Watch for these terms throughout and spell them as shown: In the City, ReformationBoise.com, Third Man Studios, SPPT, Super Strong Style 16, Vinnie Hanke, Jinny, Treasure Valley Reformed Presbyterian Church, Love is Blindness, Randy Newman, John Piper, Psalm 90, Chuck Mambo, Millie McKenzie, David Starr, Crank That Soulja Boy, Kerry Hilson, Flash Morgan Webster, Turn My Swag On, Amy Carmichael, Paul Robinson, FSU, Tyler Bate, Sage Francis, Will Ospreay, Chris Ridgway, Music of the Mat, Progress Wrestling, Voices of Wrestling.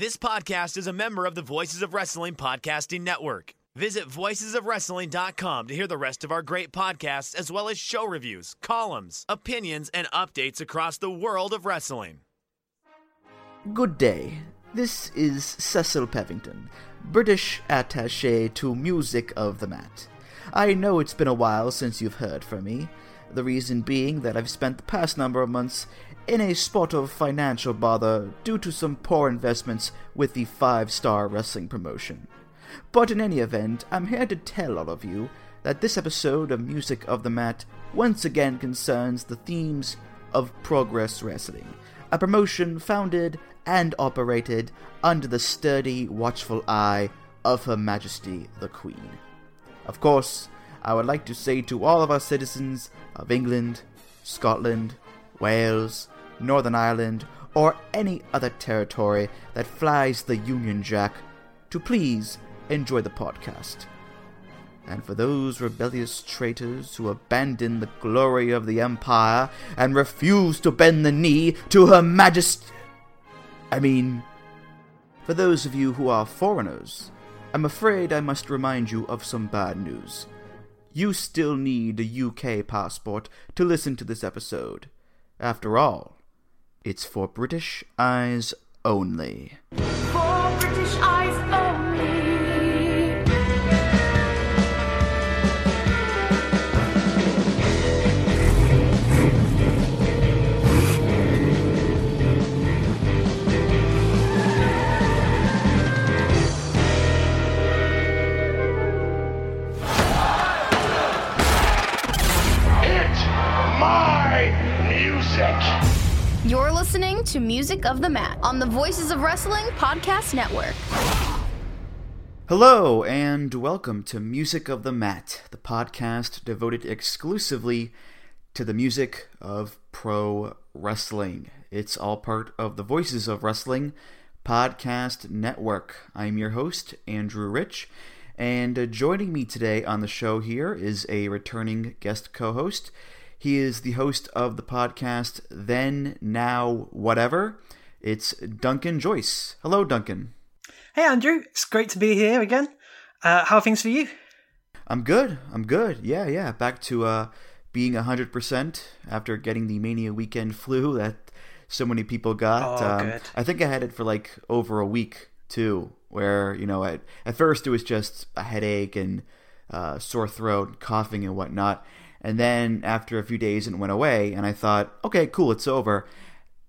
This podcast is a member of the Voices of Wrestling podcasting network. Visit voicesofwrestling.com to hear the rest of our great podcasts, as well as show reviews, columns, opinions, and updates across the world of wrestling. Good day. This is Cecil Pevington, British attaché to Music of the Mat. I know it's been a while since you've heard from me, the reason being that I've spent the past number of months in a spot of financial bother due to some poor investments with the 5-star wrestling promotion. But in any event, I'm here to tell all of you that this episode of Music of the Mat once again concerns the themes of Progress Wrestling, a promotion founded and operated under the sturdy, watchful eye of Her Majesty the Queen. Of course, I would like to say to all of our citizens of England, Scotland, Wales, Northern Ireland, or any other territory that flies the Union Jack to please enjoy the podcast. And for those rebellious traitors who abandon the glory of the Empire and refuse to bend the knee to Her Majesty... for those of you who are foreigners, I'm afraid I must remind you of some bad news. You still need a UK passport to listen to this episode. After all, it's for British eyes only. For British eyes only. You're listening to Music of the Mat on the Voices of Wrestling Podcast Network. Hello, and welcome to Music of the Mat, the podcast devoted exclusively to the music of pro wrestling. It's all part of the Voices of Wrestling Podcast Network. I'm your host, Andrew Rich, and joining me today on the show here is a returning guest co-host. He is the host of the podcast Then, Now, Whatever. It's Duncan Joyce. Hello, Duncan. Hey, Andrew. It's great to be here again. How are things for you? I'm good. Yeah. Back to being 100% after getting the Mania weekend flu that so many people got. Good. I think I had it for like over a week, too, where, at first it was just a headache and sore throat, coughing and whatnot. And then after a few days, it went away, and I thought, okay, cool, it's over.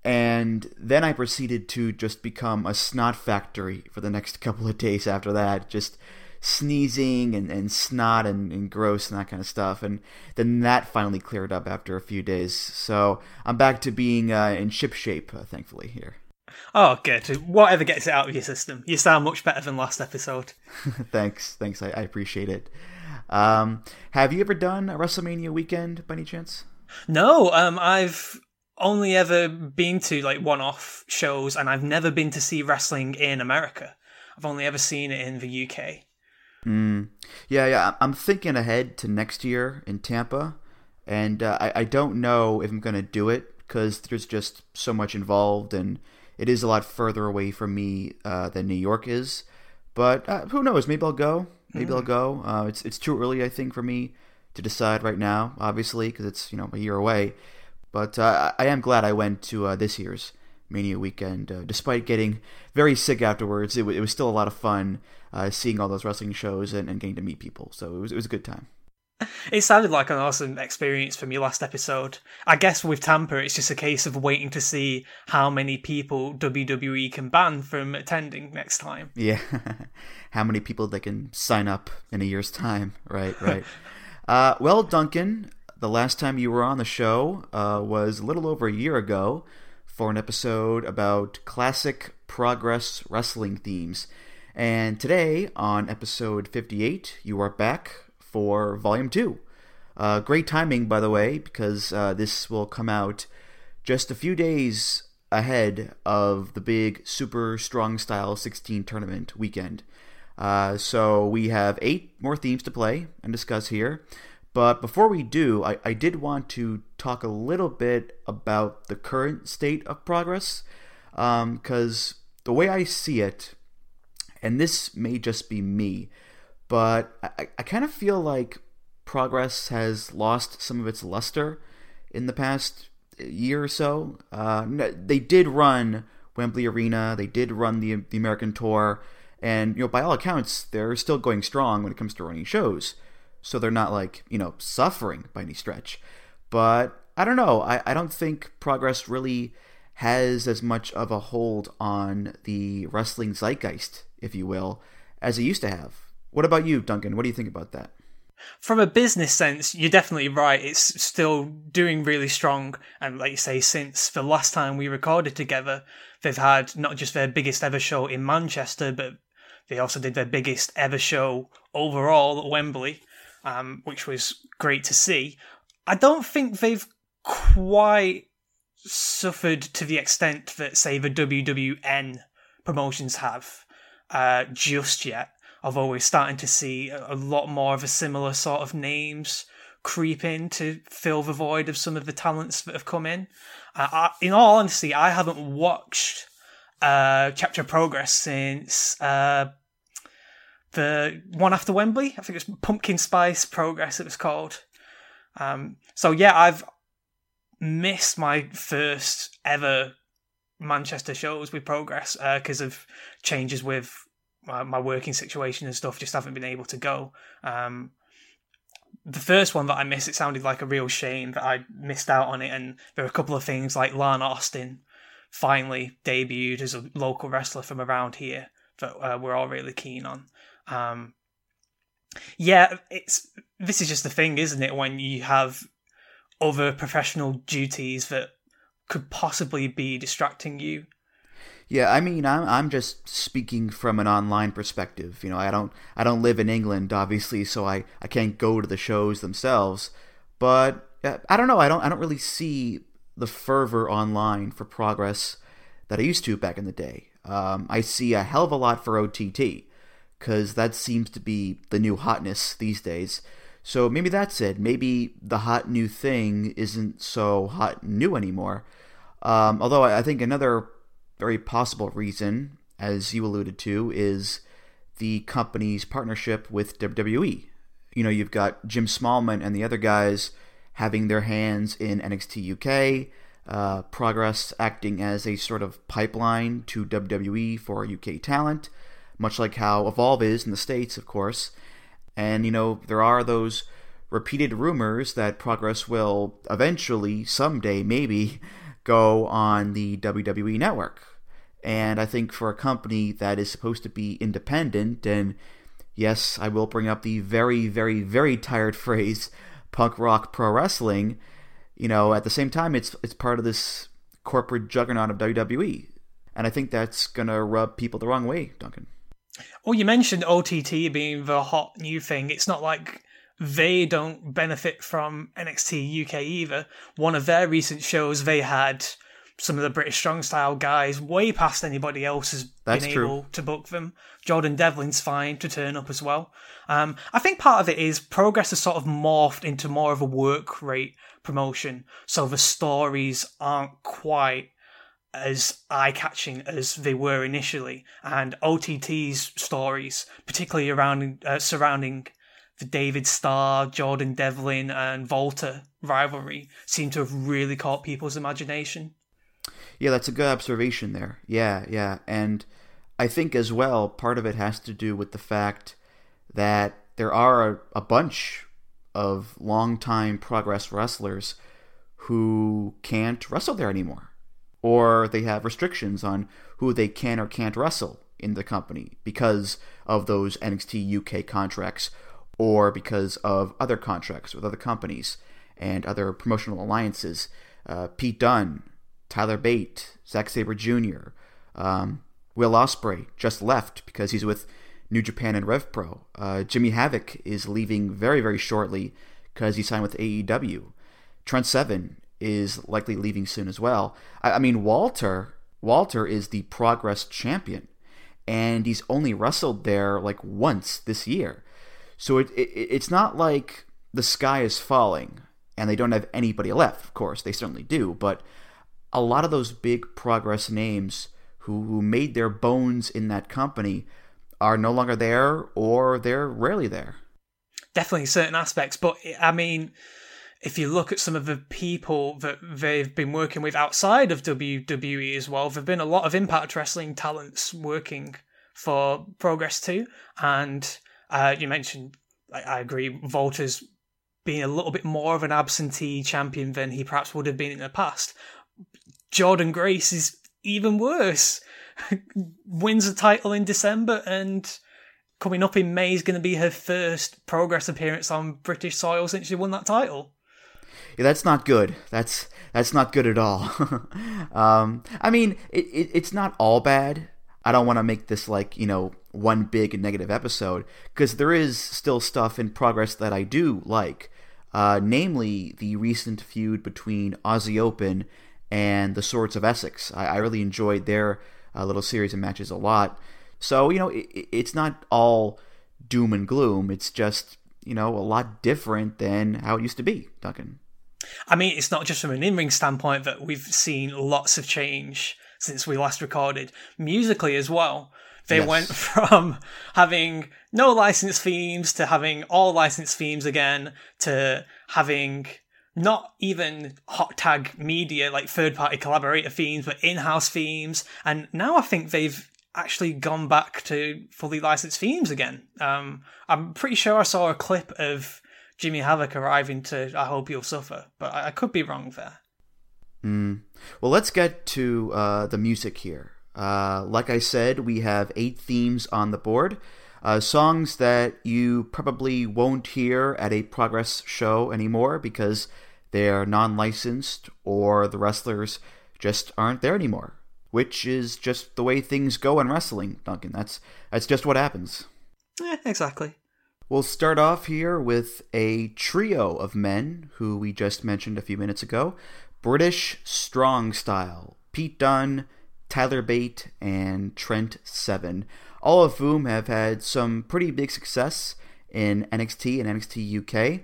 And then I proceeded to just become a snot factory for the next couple of days after that, just sneezing and snot and gross and that kind of stuff. And then that finally cleared up after a few days. So I'm back to being in ship shape, thankfully, here. Oh, good. Whatever gets it out of your system. You sound much better than last episode. Thanks. I appreciate it. Have you ever done a WrestleMania weekend by any chance? No, I've only ever been to like one-off shows, and I've never been to see wrestling in America. I've only ever seen it in the UK. Yeah. I'm thinking ahead to next year in Tampa, and I don't know if I'm going to do it because there's just so much involved, and it is a lot further away from me than New York is. But who knows? Maybe I'll go. It's too early, I think, for me to decide right now, obviously, because it's a year away. But I am glad I went to this year's Mania weekend, despite getting very sick afterwards. It was still a lot of fun seeing all those wrestling shows and getting to meet people. So it was a good time. It sounded like an awesome experience from your last episode. I guess with Tampa, it's just a case of waiting to see how many people WWE can ban from attending next time. Yeah, how many people they can sign up in a year's time. Right. Well, Duncan, the last time you were on the show was a little over a year ago for an episode about classic Progress Wrestling themes. And today, on episode 58, you are back for Volume 2. Great timing, by the way, because this will come out just a few days ahead of the big Super Strong Style 16 tournament weekend. So we have 8 more themes to play and discuss here. But before we do, I did want to talk a little bit about the current state of Progress, because the way I see it, and this may just be me, but I kind of feel like Progress has lost some of its luster in the past year or so. They did run Wembley Arena, they did run the American tour, and by all accounts, they're still going strong when it comes to running shows. So they're not suffering by any stretch. But I don't know. I don't think Progress really has as much of a hold on the wrestling zeitgeist, if you will, as it used to have. What about you, Duncan? What do you think about that? From a business sense, you're definitely right. It's still doing really strong. And like you say, since the last time we recorded together, they've had not just their biggest ever show in Manchester, but they also did their biggest ever show overall at Wembley, which was great to see. I don't think they've quite suffered to the extent that, say, the WWN promotions have just yet. Although we're starting to see a lot more of a similar sort of names creep in to fill the void of some of the talents that have come in. In all honesty, I haven't watched Chapter Progress since the one after Wembley. I think it was Pumpkin Spice Progress it was called. So yeah, I've missed my first ever Manchester shows with Progress because of changes with my working situation and stuff, just haven't been able to go. The first one that I missed, it sounded like a real shame that I missed out on it, and there were a couple of things like Lana Austin finally debuted as a local wrestler from around here that we're all really keen on. This is just the thing, isn't it, when you have other professional duties that could possibly be distracting you. Yeah, I mean, I'm just speaking from an online perspective. I don't live in England, obviously, so I can't go to the shows themselves. But I don't know. I don't really see the fervor online for Progress that I used to back in the day. I see a hell of a lot for OTT because that seems to be the new hotness these days. So maybe that's it. Maybe the hot new thing isn't so hot and new anymore. Although I think another very possible reason, as you alluded to, is the company's partnership with WWE. You've got Jim Smallman and the other guys having their hands in NXT UK, Progress acting as a sort of pipeline to WWE for UK talent, much like how Evolve is in the States, of course. And, there are those repeated rumors that Progress will eventually, someday, maybe, go on the WWE network. And I think for a company that is supposed to be independent, and yes, I will bring up the very, very, very tired phrase, punk rock pro wrestling, at the same time, it's part of this corporate juggernaut of WWE. And I think that's going to rub people the wrong way, Duncan. Well, you mentioned OTT being the hot new thing. It's not like they don't benefit from NXT UK either. One of their recent shows, they had some of the British Strong Style guys way past anybody else has been able to book them. Jordan Devlin's fine to turn up as well. I think part of it is Progress has sort of morphed into more of a work rate promotion, so the stories aren't quite as eye-catching as they were initially. And OTT's stories, particularly around surrounding the David Starr, Jordan Devlin, and Volta rivalry seem to have really caught people's imagination. Yeah, that's a good observation there. Yeah. And I think as well, part of it has to do with the fact that there are a bunch of longtime Progress wrestlers who can't wrestle there anymore, or they have restrictions on who they can or can't wrestle in the company because of those NXT UK contracts, or because of other contracts with other companies and other promotional alliances. Pete Dunne, Tyler Bate, Zack Sabre Jr., Will Ospreay just left because he's with New Japan and RevPro. Jimmy Havoc is leaving very, very shortly because he signed with AEW. Trent Seven is likely leaving soon as well. I mean, Walter is the Progress champion, and he's only wrestled there once this year. So it's not like the sky is falling and they don't have anybody left. Of course, they certainly do. But a lot of those big Progress names who made their bones in that company are no longer there, or they're rarely there. Definitely certain aspects, but I mean, if you look at some of the people that they've been working with outside of WWE as well, there've been a lot of Impact Wrestling talents working for Progress too, and you mentioned, I agree, Volta's being a little bit more of an absentee champion than he perhaps would have been in the past. Jordan Grace is even worse. Wins a title in December, and coming up in May is going to be her first Progress appearance on British soil since she won that title. Yeah, that's not good. That's not good at all. I mean, it's not all bad. I don't want to make this like, you know, one big negative episode, because there is still stuff in Progress that I do like, namely the recent feud between Aussie Open and the Swords of Essex. I really enjoyed their little series of matches a lot. So, you know, it's not all doom and gloom. It's just, you know, a lot different than how it used to be, Duncan. I mean, it's not just from an in-ring standpoint that we've seen lots of change since we last recorded. Musically as well. They went from having no license themes to having all license themes again, to having not even hot tag media, like third-party collaborator themes, but in-house themes. And now I think they've actually gone back to fully licensed themes again. I'm pretty sure I saw a clip of Jimmy Havoc arriving to I Hope You'll Suffer, but I could be wrong there. Well, let's get to the music here. Like I said, we have 8 themes on the board. Songs that you probably won't hear at a Progress show anymore because they are non-licensed or the wrestlers just aren't there anymore, which is just the way things go in wrestling, Duncan. That's just what happens. Yeah, exactly. We'll start off here with a trio of men who we just mentioned a few minutes ago. British Strong Style, Pete Dunne, Tyler Bate, and Trent Seven, all of whom have had some pretty big success in NXT and NXT UK.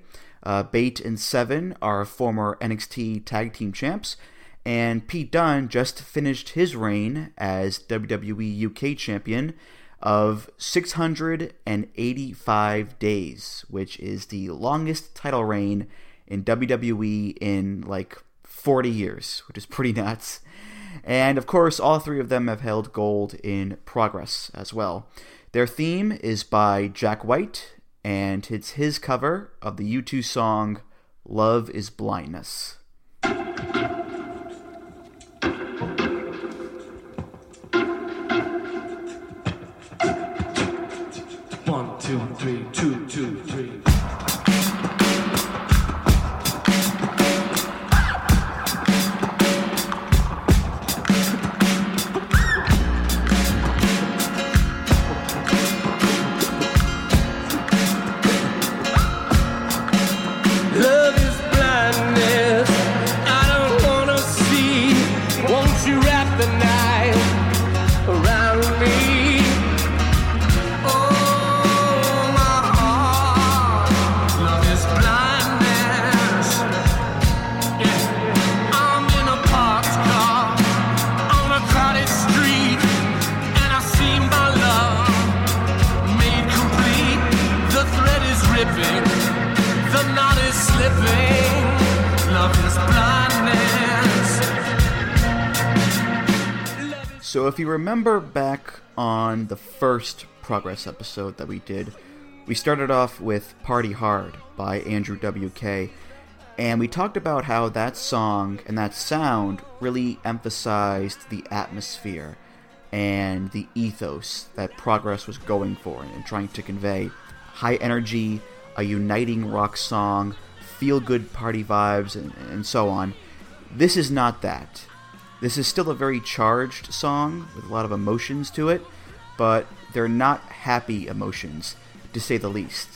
Bate and Seven are former NXT Tag Team Champs, and Pete Dunne just finished his reign as WWE UK Champion of 685 days, which is the longest title reign in WWE in like 40 years, which is pretty nuts. And, of course, all three of them have held gold in Progress as well. Their theme is by Jack White, and it's his cover of the U2 song Love is Blindness. One, two, three, two, two, three. So if you remember back on the first Progress episode that we did, we started off with Party Hard by Andrew WK, and we talked about how that song and that sound really emphasized the atmosphere and the ethos that Progress was going for and trying to convey. High energy, a uniting rock song, feel-good party vibes, and so on. This is not that. This is still a very charged song with a lot of emotions to it, but they're not happy emotions, to say the least.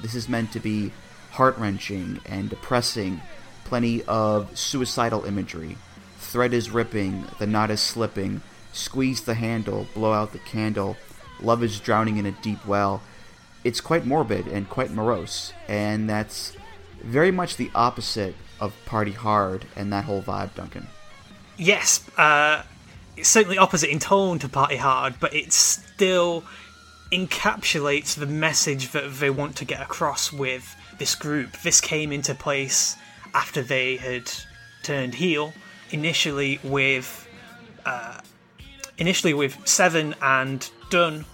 This is meant to be heart-wrenching and depressing, plenty of suicidal imagery. Thread is ripping, the knot is slipping, squeeze the handle, blow out the candle, love is drowning in a deep well. It's quite morbid and quite morose, and that's very much the opposite of Party Hard and that whole vibe, Duncan. Yes, it's certainly opposite in tone to Party Hard, but it still encapsulates the message that they want to get across with this group. This came into place after they had turned heel, initially with Seven and Dunn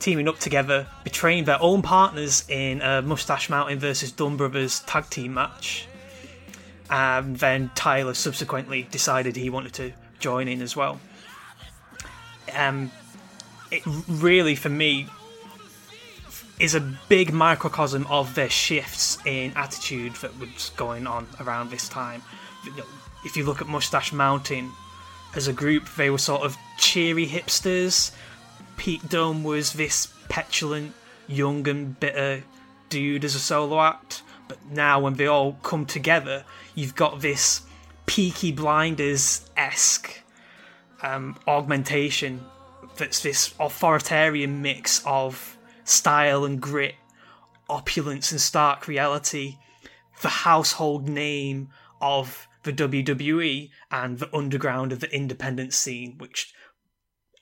teaming up together, betraying their own partners in a Mustache Mountain versus Dunn Brothers tag team match. And then Tyler subsequently decided he wanted to join in as well. It really, for me, is a big microcosm of the shifts in attitude that was going on around this time. If you look at Mustache Mountain as a group, they were sort of cheery hipsters. Pete Dunne was this petulant, young and bitter dude as a solo act. But now when they all come together, you've got this Peaky Blinders-esque augmentation that's this authoritarian mix of style and grit, opulence and stark reality, the household name of the WWE and the underground of the independent scene, which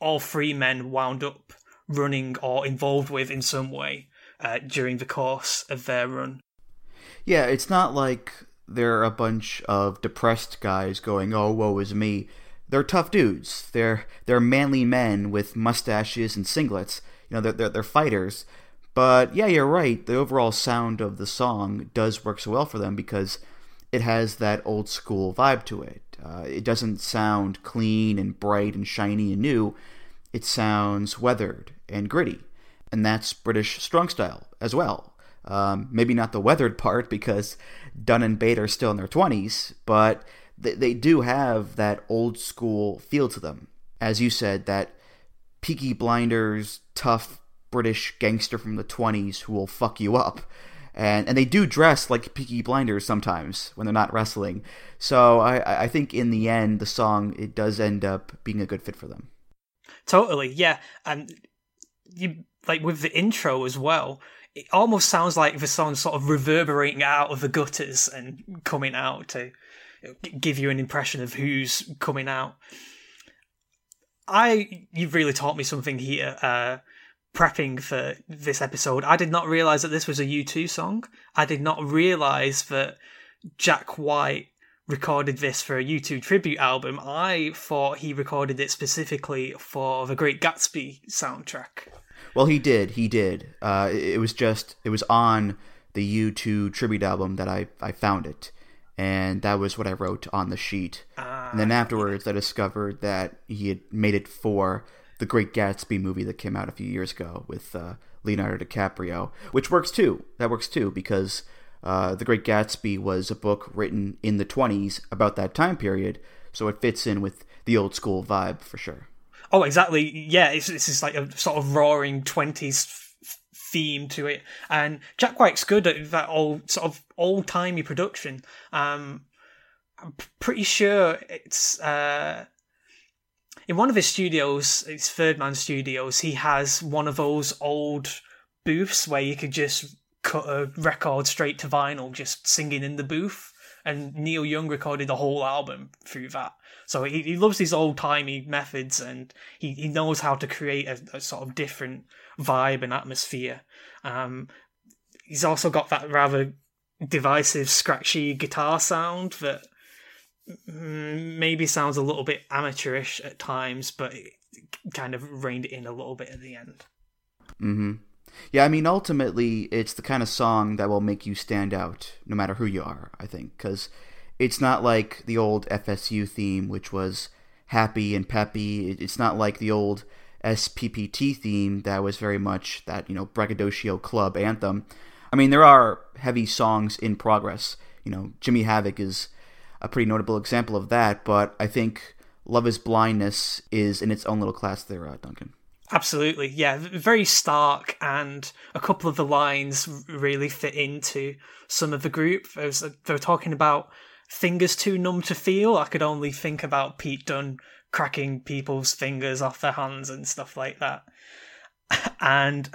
all three men wound up running or involved with in some way during the course of their run. Yeah, it's not like they're a bunch of depressed guys going, oh, woe is me. They're tough dudes. They're manly men with mustaches and singlets. You know, they're fighters. But yeah, you're right. The overall sound of the song does work so well for them because it has that old school vibe to it. It doesn't sound clean and bright and shiny and new. It sounds weathered and gritty. And that's British Strong Style as well. Maybe not the weathered part because Dunn and Bate are still in their 20s, but they do have that old school feel to them. As you said, that Peaky Blinders, tough British gangster from the 20s who will fuck you up. And they do dress like Peaky Blinders sometimes when they're not wrestling. So I think in the end, the song, it does end up being a good fit for them. Totally, yeah. And you like with the intro as well, it almost sounds like the song's sort of reverberating out of the gutters and coming out to give you an impression of who's coming out. You've really taught me something here, prepping for this episode. I did not realise that this was a U2 song. I did not realise that Jack White recorded this for a U2 tribute album. I thought he recorded it specifically for the Great Gatsby soundtrack. Well, he did. It was on the U2 tribute album that I found it. And that was what I wrote on the sheet. And then afterwards, I discovered that he had made it for the Great Gatsby movie that came out a few years ago with Leonardo DiCaprio, which works too. That works too, because The Great Gatsby was a book written in the 20s about that time period. So it fits in with the old school vibe for sure. Oh, exactly. Yeah, it's just like a sort of roaring 20s theme to it, and Jack White's good at that old sort of old-timey production. I'm pretty sure it's in one of his studios, his Third Man Studios, he has one of those old booths where you could just cut a record straight to vinyl, just singing in the booth, and Neil Young recorded the whole album through that. So he loves these old-timey methods, and he knows how to create a sort of different vibe and atmosphere. He's also got that rather divisive, scratchy guitar sound that maybe sounds a little bit amateurish at times, but it kind of reined it in a little bit at the end. Mm-hmm. Yeah, I mean, ultimately, it's the kind of song that will make you stand out, no matter who you are, I think, because it's not like the old FSU theme, which was happy and peppy. It's not like the old SPPT theme that was very much that, you know, braggadocio club anthem. I mean, there are heavy songs in Progress. You know, Jimmy Havoc is a pretty notable example of that, but I think Love is Blindness is in its own little class there, Duncan. Absolutely, yeah. Very stark, and a couple of the lines really fit into some of the group. They were talking about fingers too numb to feel. I could only think about Pete Dunne cracking people's fingers off their hands and stuff like that. And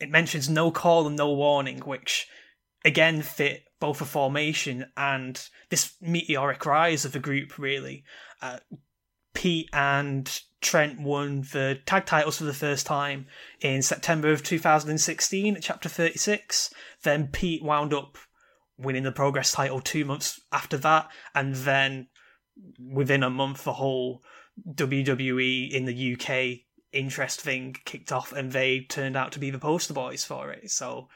it mentions no call and no warning, which again fit both the formation and this meteoric rise of the group, really. Pete and Trent won the tag titles for the first time in September of 2016 at Chapter 36. Then Pete wound up winning the Progress title 2 months after that, and then within a month the whole WWE in the UK interest thing kicked off, and they turned out to be the poster boys for it. So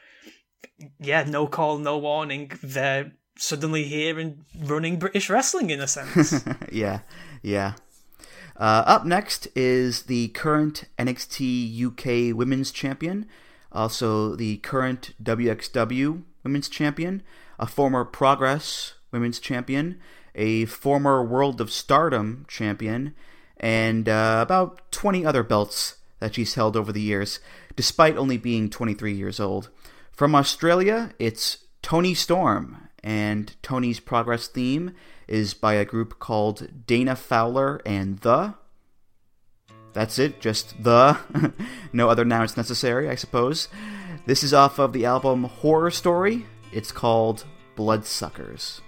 yeah, no call, no warning, they're suddenly here and running British wrestling in a sense. yeah. Up next is the current NXT UK Women's Champion, also the current WXW Women's Champion, a former Progress Women's Champion, a former World of Stardom Champion, and about 20 other belts that she's held over the years, despite only being 23 years old. From Australia, it's Toni Storm, and Toni's Progress theme is by a group called Dana Fowler and The. That's it, just The. No other nouns necessary, I suppose. This is off of the album Horror Story. It's called Bloodsuckers.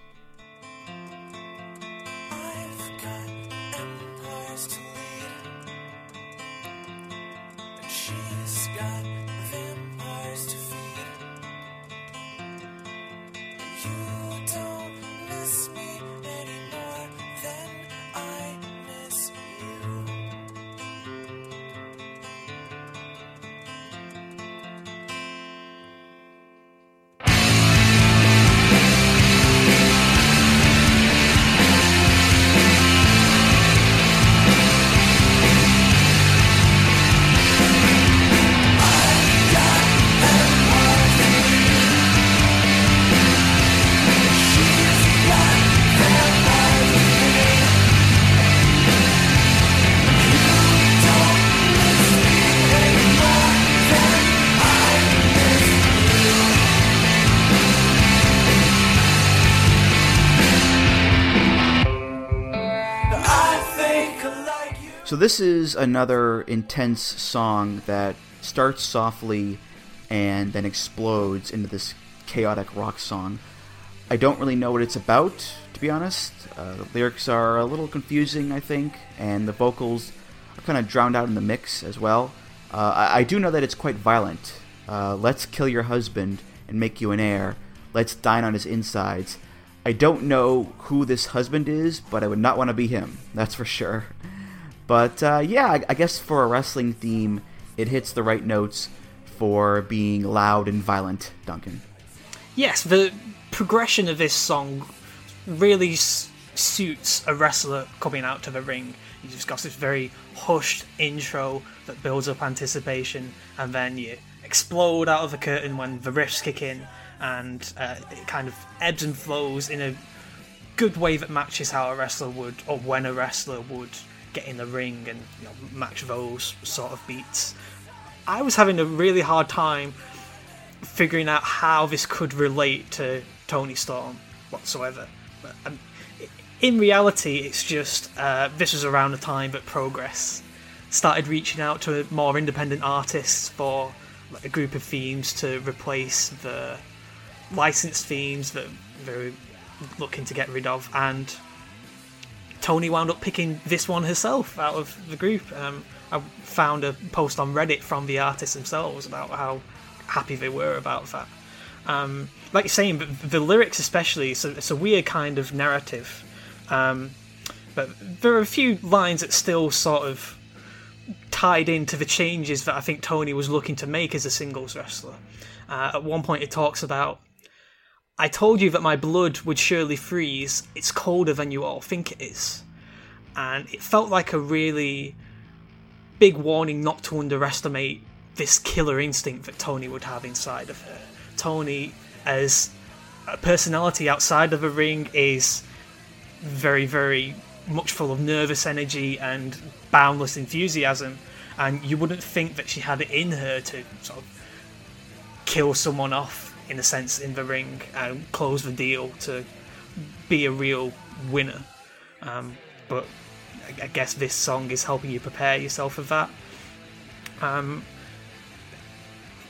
So this is another intense song that starts softly and then explodes into this chaotic rock song. I don't really know what it's about, to be honest. The lyrics are a little confusing, I think, and the vocals are kind of drowned out in the mix as well. I do know that it's quite violent. Let's kill your husband and make you an heir. Let's dine on his insides. I don't know who this husband is, but I would not want to be him, that's for sure. But yeah, I guess for a wrestling theme, it hits the right notes for being loud and violent, Duncan. Yes, the progression of this song really suits a wrestler coming out to the ring. You just got this very hushed intro that builds up anticipation, and then you explode out of the curtain when the riffs kick in, and it kind of ebbs and flows in a good way that matches how a wrestler would, or when a wrestler would, get in the ring and, you know, match those sort of beats. I was having a really hard time figuring out how this could relate to Toni Storm whatsoever. But in reality, it's just this was around the time that Progress started reaching out to more independent artists for like a group of themes to replace the licensed themes that they were looking to get rid of, and Toni wound up picking this one herself out of the group. I found a post on Reddit from the artists themselves about how happy they were about that. Like you're saying, the lyrics especially, so it's a weird kind of narrative. But there are a few lines that still sort of tied into the changes that I think Toni was looking to make as a singles wrestler. At one point it talks about, I told you that my blood would surely freeze. It's colder than you all think it is. And it felt like a really big warning not to underestimate this killer instinct that Toni would have inside of her. Toni, as a personality outside of a ring, is very, very much full of nervous energy and boundless enthusiasm. And you wouldn't think that she had it in her to sort of kill someone off, in a sense, in the ring and close the deal to be a real winner. But I guess this song is helping you prepare yourself for that. It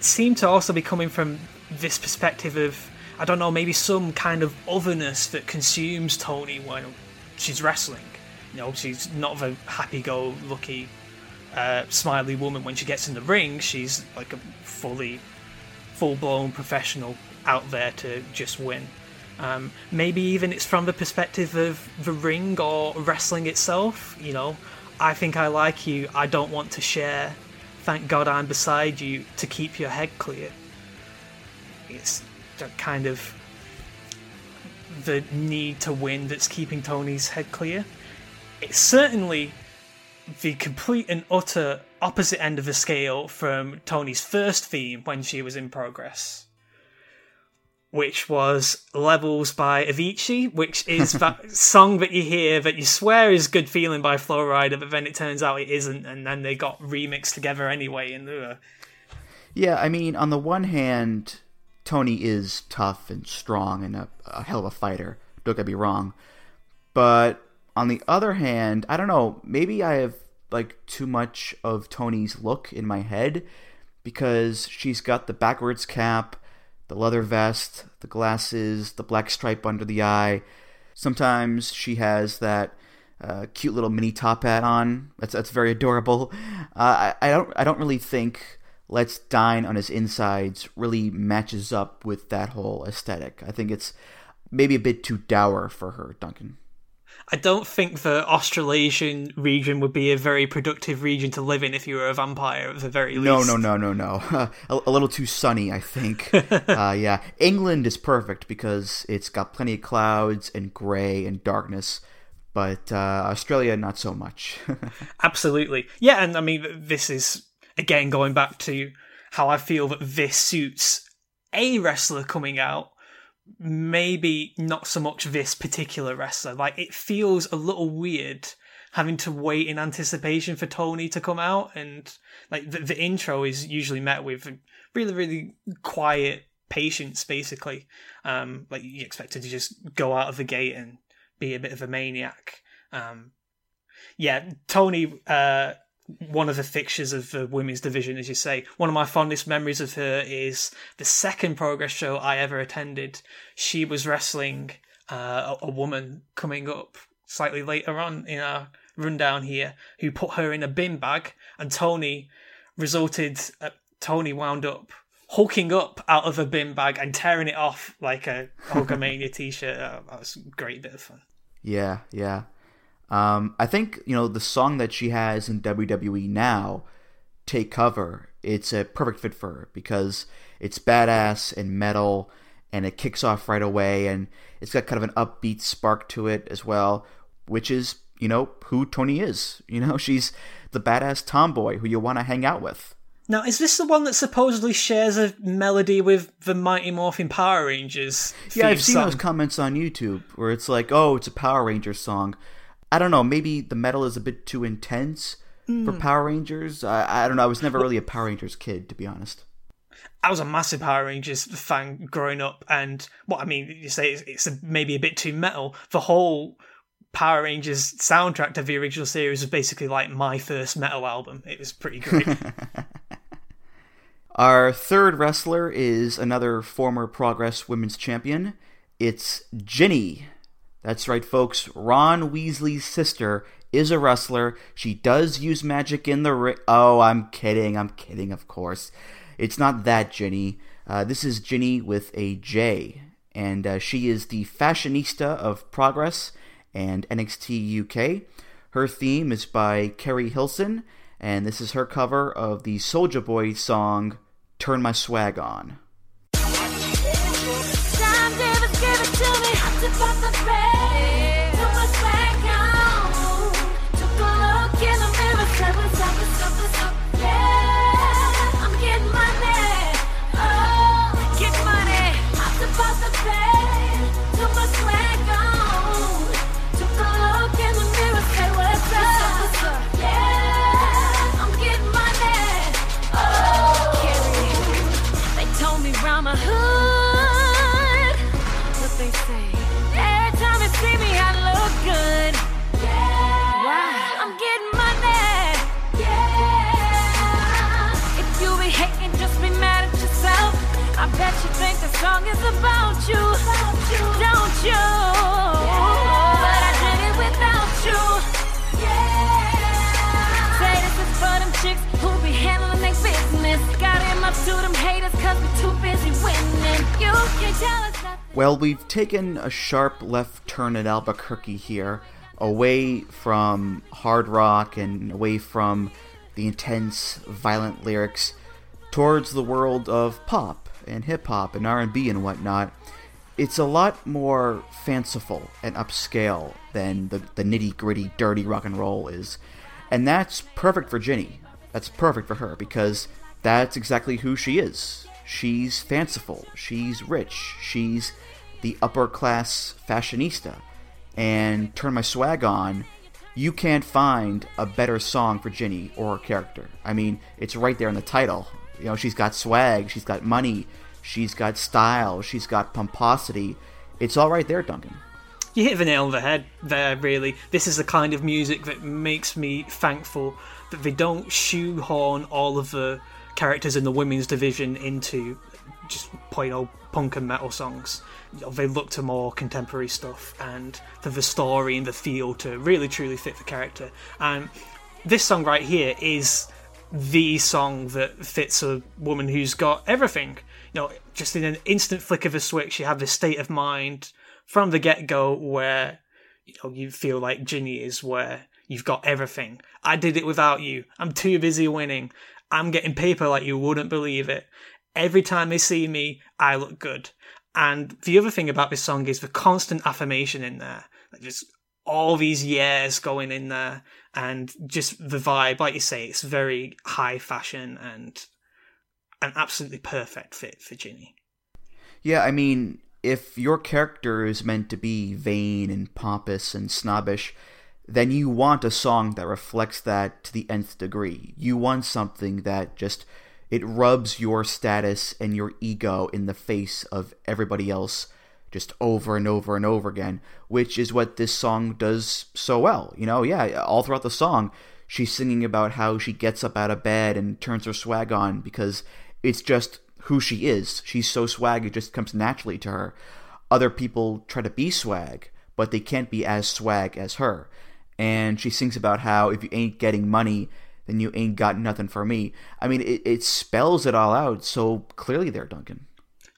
seemed to also be coming from this perspective of, I don't know, maybe some kind of otherness that consumes Toni when she's wrestling. you know, she's not a happy-go-lucky, smiley woman. When she gets in the ring, she's like a full-blown professional out there to just win. Maybe even it's from the perspective of the ring or wrestling itself. You know, I think I like you. I don't want to share. Thank God I'm beside you to keep your head clear. It's kind of the need to win that's keeping Toni's head clear. It's certainly the complete and utter opposite end of the scale from Toni's first theme when she was in Progress, which was Levels by Avicii, which is that song that you hear that you swear is Good Feeling by Flo Rida, but then it turns out it isn't, and then they got remixed together anyway. And yeah, I mean, on the one hand, Toni is tough and strong and a hell of a fighter, don't get me wrong. But on the other hand, I don't know, maybe I have like too much of Toni's look in my head, because she's got the backwards cap, the leather vest, the glasses, the black stripe under the eye. Sometimes she has that cute little mini top hat on. That's very adorable. I don't really think "Let's Dine on His Insides" really matches up with that whole aesthetic. I think it's maybe a bit too dour for her, Duncan. I don't think the Australasian region would be a very productive region to live in if you were a vampire, at the very least. No. A little too sunny, I think. Yeah, England is perfect because it's got plenty of clouds and grey and darkness, but Australia, not so much. Absolutely. Yeah, and I mean, this is, again, going back to how I feel that this suits a wrestler coming out. Maybe not so much this particular wrestler. Like, it feels a little weird having to wait in anticipation for Toni to come out, and like the intro is usually met with really, really quiet patience, basically. Like, you expect her to just go out of the gate and be a bit of a maniac. Yeah, Toni, one of the fixtures of the women's division, as you say. One of my fondest memories of her is the second Progress show I ever attended. She was wrestling a woman coming up slightly later on in our rundown here, who put her in a bin bag, and Toni wound up hulking up out of a bin bag and tearing it off like a Hulkamania t-shirt. That was a great bit of fun. Yeah. I think, you know, the song that she has in WWE now, "Take Cover," it's a perfect fit for her because it's badass and metal, and it kicks off right away, and it's got kind of an upbeat spark to it as well, which is, you know, who Toni is. You know, she's the badass tomboy who you want to hang out with. Now, is this the one that supposedly shares a melody with the Mighty Morphin Power Rangers theme song? Yeah, I've seen those comments on YouTube where it's like, oh, it's a Power Rangers song. I don't know, maybe the metal is a bit too intense for Power Rangers. I don't know, I was never really a Power Rangers kid, to be honest. I was a massive Power Rangers fan growing up, and, well, I mean, you say it's maybe a bit too metal. The whole Power Rangers soundtrack to the original series was basically like my first metal album. It was pretty great. Our third wrestler is another former Progress Women's Champion. It's Jinny. That's right, folks. Ron Weasley's sister is a wrestler. She does use magic in the ring. Oh, I'm kidding, of course. It's not that Jinny. This is Jinny with a J. And she is the fashionista of Progress and NXT UK. Her theme is by Kerry Hilson, and this is her cover of the Soulja Boy song, "Turn My Swag On." Song is about you, don't you? Yeah. But I did it without you. to them haters cause we too busy winning. You can't tell us nothing. Well, we've taken a sharp left turn at Albuquerque here, away from hard rock and away from the intense, violent lyrics, towards the world of pop and hip-hop and R&B and whatnot. It's a lot more fanciful and upscale than the nitty-gritty, dirty rock and roll is. And that's perfect for Jinny. That's perfect for her, because that's exactly who she is. She's fanciful. She's rich. She's the upper-class fashionista. And Turn My Swag On, you can't find a better song for Jinny or her character. I mean, it's right there in the title. You know, she's got swag. She's got money. She's got style, she's got pomposity. It's all right there, Duncan. You hit the nail on the head there, really. This is the kind of music that makes me thankful that they don't shoehorn all of the characters in the women's division into just plain old punk and metal songs. You know, they look to more contemporary stuff and to the story and the feel to really truly fit the character. And this song right here is the song that fits a woman who's got everything. You know, just in an instant flick of a switch, you have this state of mind from the get-go where, you know, you feel like Jinny is where you've got everything. I did it without you. I'm too busy winning. I'm getting paper like you wouldn't believe it. Every time they see me, I look good. And the other thing about this song is the constant affirmation in there. Like, just all these yeahs going in there, and just the vibe, like you say, it's very high fashion and an absolutely perfect fit for Jinny. Yeah, I mean, if your character is meant to be vain and pompous and snobbish, then you want a song that reflects that to the nth degree. You want something that just, it rubs your status and your ego in the face of everybody else just over and over and over again, which is what this song does so well. You know, yeah, all throughout the song, she's singing about how she gets up out of bed and turns her swag on because it's just who she is. She's so swag, it just comes naturally to her. Other people try to be swag, but they can't be as swag as her. And she sings about how if you ain't getting money, then you ain't got nothing for me. I mean, it spells it all out so clearly there, Duncan.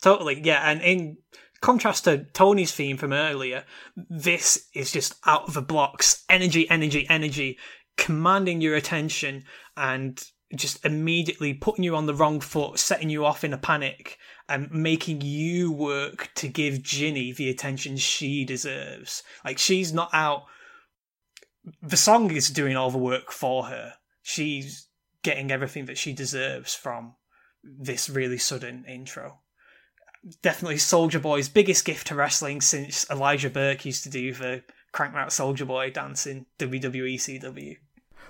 Totally, yeah, and in contrast to Tony's theme from earlier, this is just out of the blocks. Energy, energy, energy, commanding your attention and just immediately putting you on the wrong foot, setting you off in a panic and making you work to give Jinny the attention she deserves. Like, she's not out. The song is doing all the work for her. She's getting everything that she deserves from this really sudden intro. Definitely Soulja Boy's biggest gift to wrestling since Elijah Burke used to do the Crank That Soulja Boy dance in WWE CW.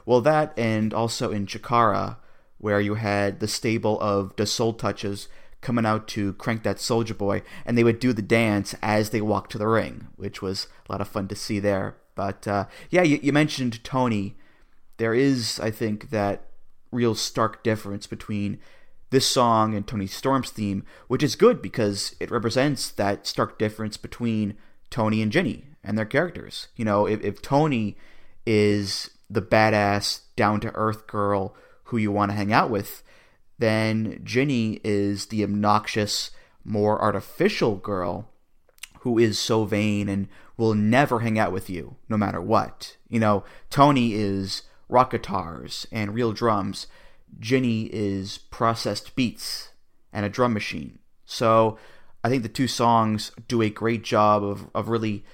Well, that, and also in Chikara, where you had the stable of the Soul Touches coming out to Crank That Soulja Boy, and they would do the dance as they walked to the ring, which was a lot of fun to see there. But yeah, you mentioned Toni. There is, I think, that real stark difference between this song and Toni Storm's theme, which is good because it represents that stark difference between Toni and Jinny and their characters. You know, if Toni is the badass, down-to-earth girl who you want to hang out with, then Jinny is the obnoxious, more artificial girl who is so vain and will never hang out with you, no matter what. You know, Toni is rock guitars and real drums. Jinny is processed beats and a drum machine. So I think the two songs do a great job of really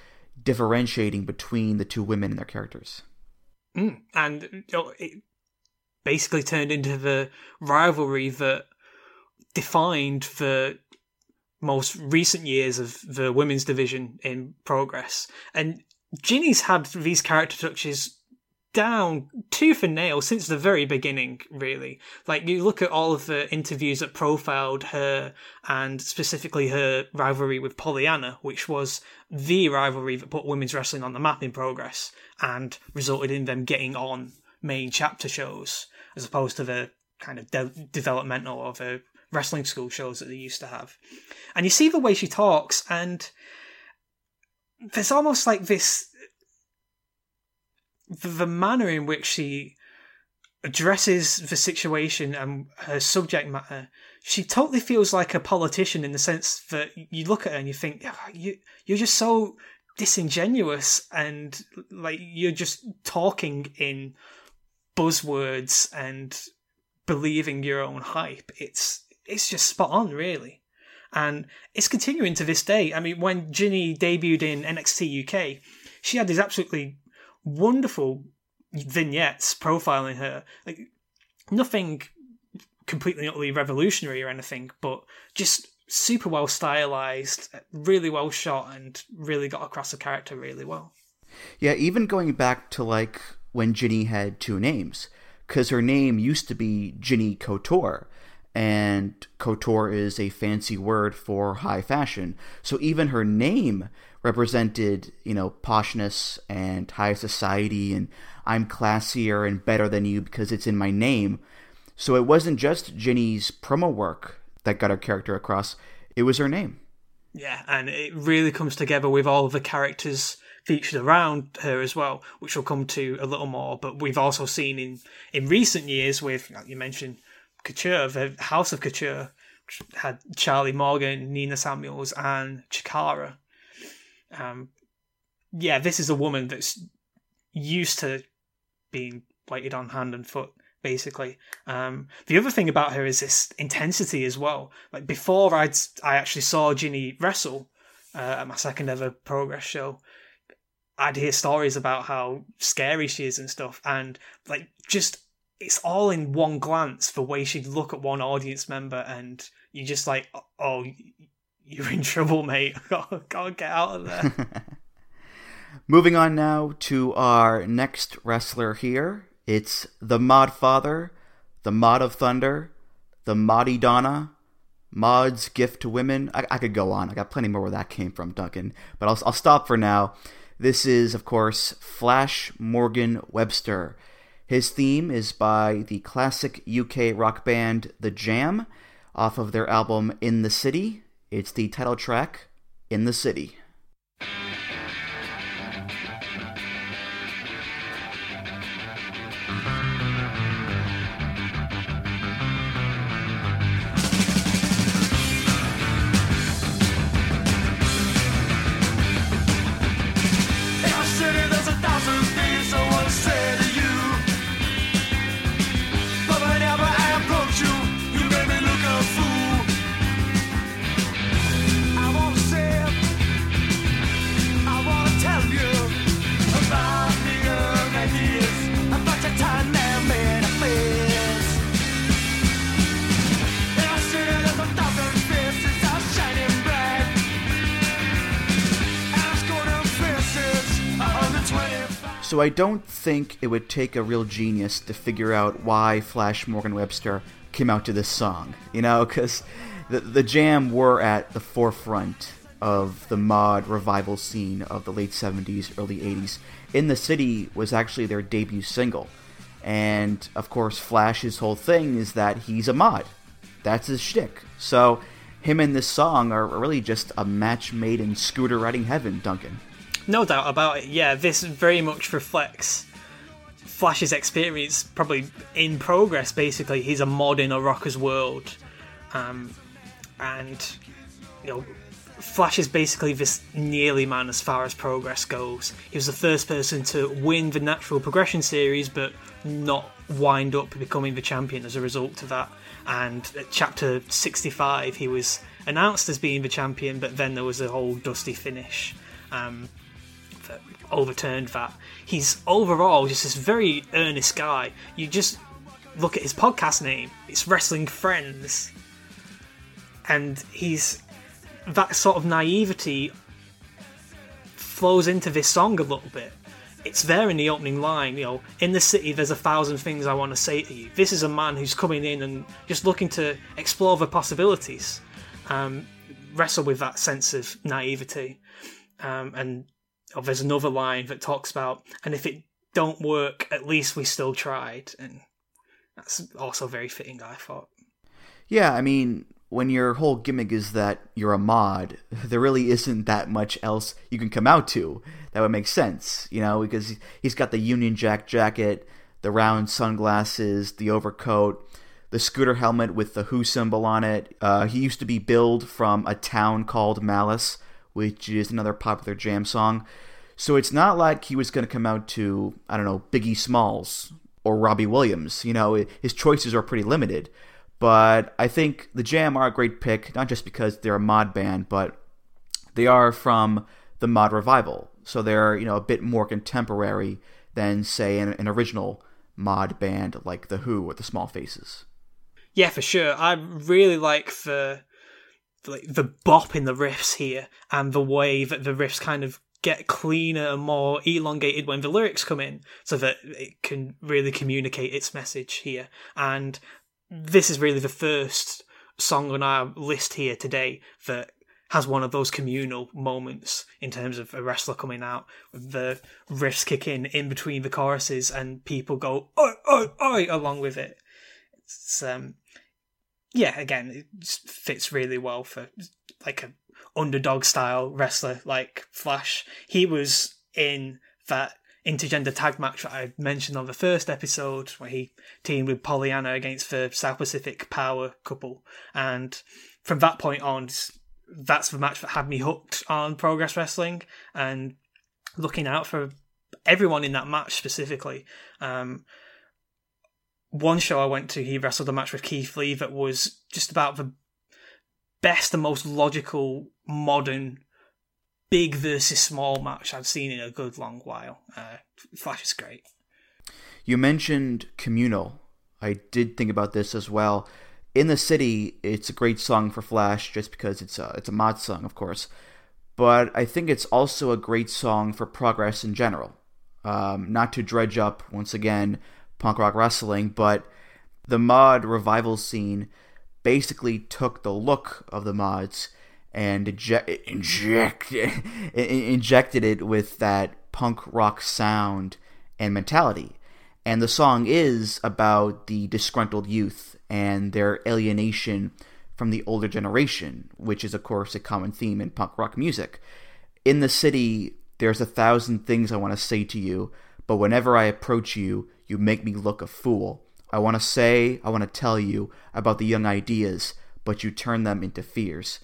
differentiating between the two women and their characters. And you know, it basically turned into the rivalry that defined the most recent years of the women's division in Progress. And Jinny's had these character touches down tooth and nail since the very beginning, really. Like, you look at all of the interviews that profiled her, and specifically her rivalry with Pollyanna, which was the rivalry that put women's wrestling on the map in Progress and resulted in them getting on main chapter shows as opposed to the kind of developmental or the wrestling school shows that they used to have. And you see the way she talks, and there's almost like this, the manner in which she addresses the situation and her subject matter, she totally feels like a politician in the sense that you look at her and you think, oh, you're just so disingenuous and like you're just talking in buzzwords and believing your own hype. It's just spot on, really. And it's continuing to this day. I mean, when Jinny debuted in NXT UK, she had these absolutely wonderful vignettes profiling her. Like, nothing completely, utterly revolutionary or anything, but just super well stylized, really well shot, and really got across the character really well. Yeah, even going back to like when Jinny had two names, because her name used to be Jinny Couture. And couture is a fancy word for high fashion. So even her name represented, you know, poshness and high society and I'm classier and better than you because it's in my name. So it wasn't just Jinny's promo work that got her character across. It was her name. Yeah, and it really comes together with all the characters featured around her as well, which we'll come to a little more. But we've also seen in recent years with, like you mentioned, Couture, the House of Couture, which had Charlie Morgan, Nina Samuels, and Chikara. Yeah, this is a woman that's used to being waited on hand and foot, basically. The other thing about her is this intensity as well. Like before I actually saw Jinny wrestle at my second ever Progress show, I'd hear stories about how scary she is and stuff, and like just. It's all in one glance, the way she'd look at one audience member, and you're just like, oh, you're in trouble, mate. Can't get out of there. Moving on now to our next wrestler here. It's the Mod Father, the Mod of Thunder, the Moddy Donna, Mod's Gift to Women. I could go on. I got plenty more where that came from, Duncan, but I'll stop for now. This is, of course, Flash Morgan Webster. His theme is by the classic UK rock band The Jam off of their album In the City. It's the title track, In the City. So I don't think it would take a real genius to figure out why Flash Morgan Webster came out to this song, you know, because the Jam were at the forefront of the mod revival scene of the late 70s, early 80s. In the City was actually their debut single. And, of course, Flash's whole thing is that he's a mod. That's his shtick. So him and this song are really just a match made in scooter riding heaven, Duncan. No doubt about it, yeah. This very much reflects Flash's experience, probably in Progress, basically. He's a mod in a rocker's world. And, you know, Flash is basically this nearly man as far as Progress goes. He was the first person to win the Natural Progression Series, but not wind up becoming the champion as a result of that. And at Chapter 65, he was announced as being the champion, but then there was a whole dusty finish. That overturned that. He's overall just this very earnest guy. You just look at his podcast name, it's Wrestling Friends, and he's that sort of naivety flows into this song a little bit. It's there in the opening line, you know, in the city there's 1,000 things I want to say to you. This is a man who's coming in and just looking to explore the possibilities, wrestle with that sense of naivety. And there's another line that talks about, and if it don't work, at least we still tried. And that's also very fitting, I thought. Yeah, I mean, when your whole gimmick is that you're a mod, there really isn't that much else you can come out to that would make sense, you know, because he's got the Union Jack jacket, the round sunglasses, the overcoat, the scooter helmet with the Who symbol on it. He used to be billed from a town called Malice, which is another popular Jam song. So it's not like he was going to come out to, I don't know, Biggie Smalls or Robbie Williams. You know, his choices are pretty limited. But I think the Jam are a great pick, not just because they're a mod band, but they are from the mod revival. So they're, you know, a bit more contemporary than, say, an original mod band like the Who or the Small Faces. Yeah, for sure. I really like the bop in the riffs here and the way that the riffs kind of get cleaner and more elongated when the lyrics come in so that it can really communicate its message here. And this is really the first song on our list here today that has one of those communal moments in terms of a wrestler coming out, the riffs kick in between the choruses and people go, oi, oi, oi, along with it. It's, yeah, again, it fits really well for like a underdog style wrestler like Flash. He was in that intergender tag match that I mentioned on the first episode where he teamed with Pollyanna against the South Pacific Power couple. And from that point on, that's the match that had me hooked on Progress Wrestling and looking out for everyone in that match specifically. One show I went to, he wrestled a match with Keith Lee that was just about the best and most logical modern big versus small match I've seen in a good long while. Flash is great. You mentioned communal. I did think about this as well. In the City, it's a great song for Flash just because it's a mod song, of course. But I think it's also a great song for Progress in general. Not to dredge up, once again, punk rock wrestling, but the mod revival scene basically took the look of the mods and injected it with that punk rock sound and mentality. And the song is about the disgruntled youth and their alienation from the older generation, which is, of course, a common theme in punk rock music. In the City, there's 1,000 things I want to say to you, but whenever I approach you, you make me look a fool. I want to tell you about the young ideas, but you turn them into fears.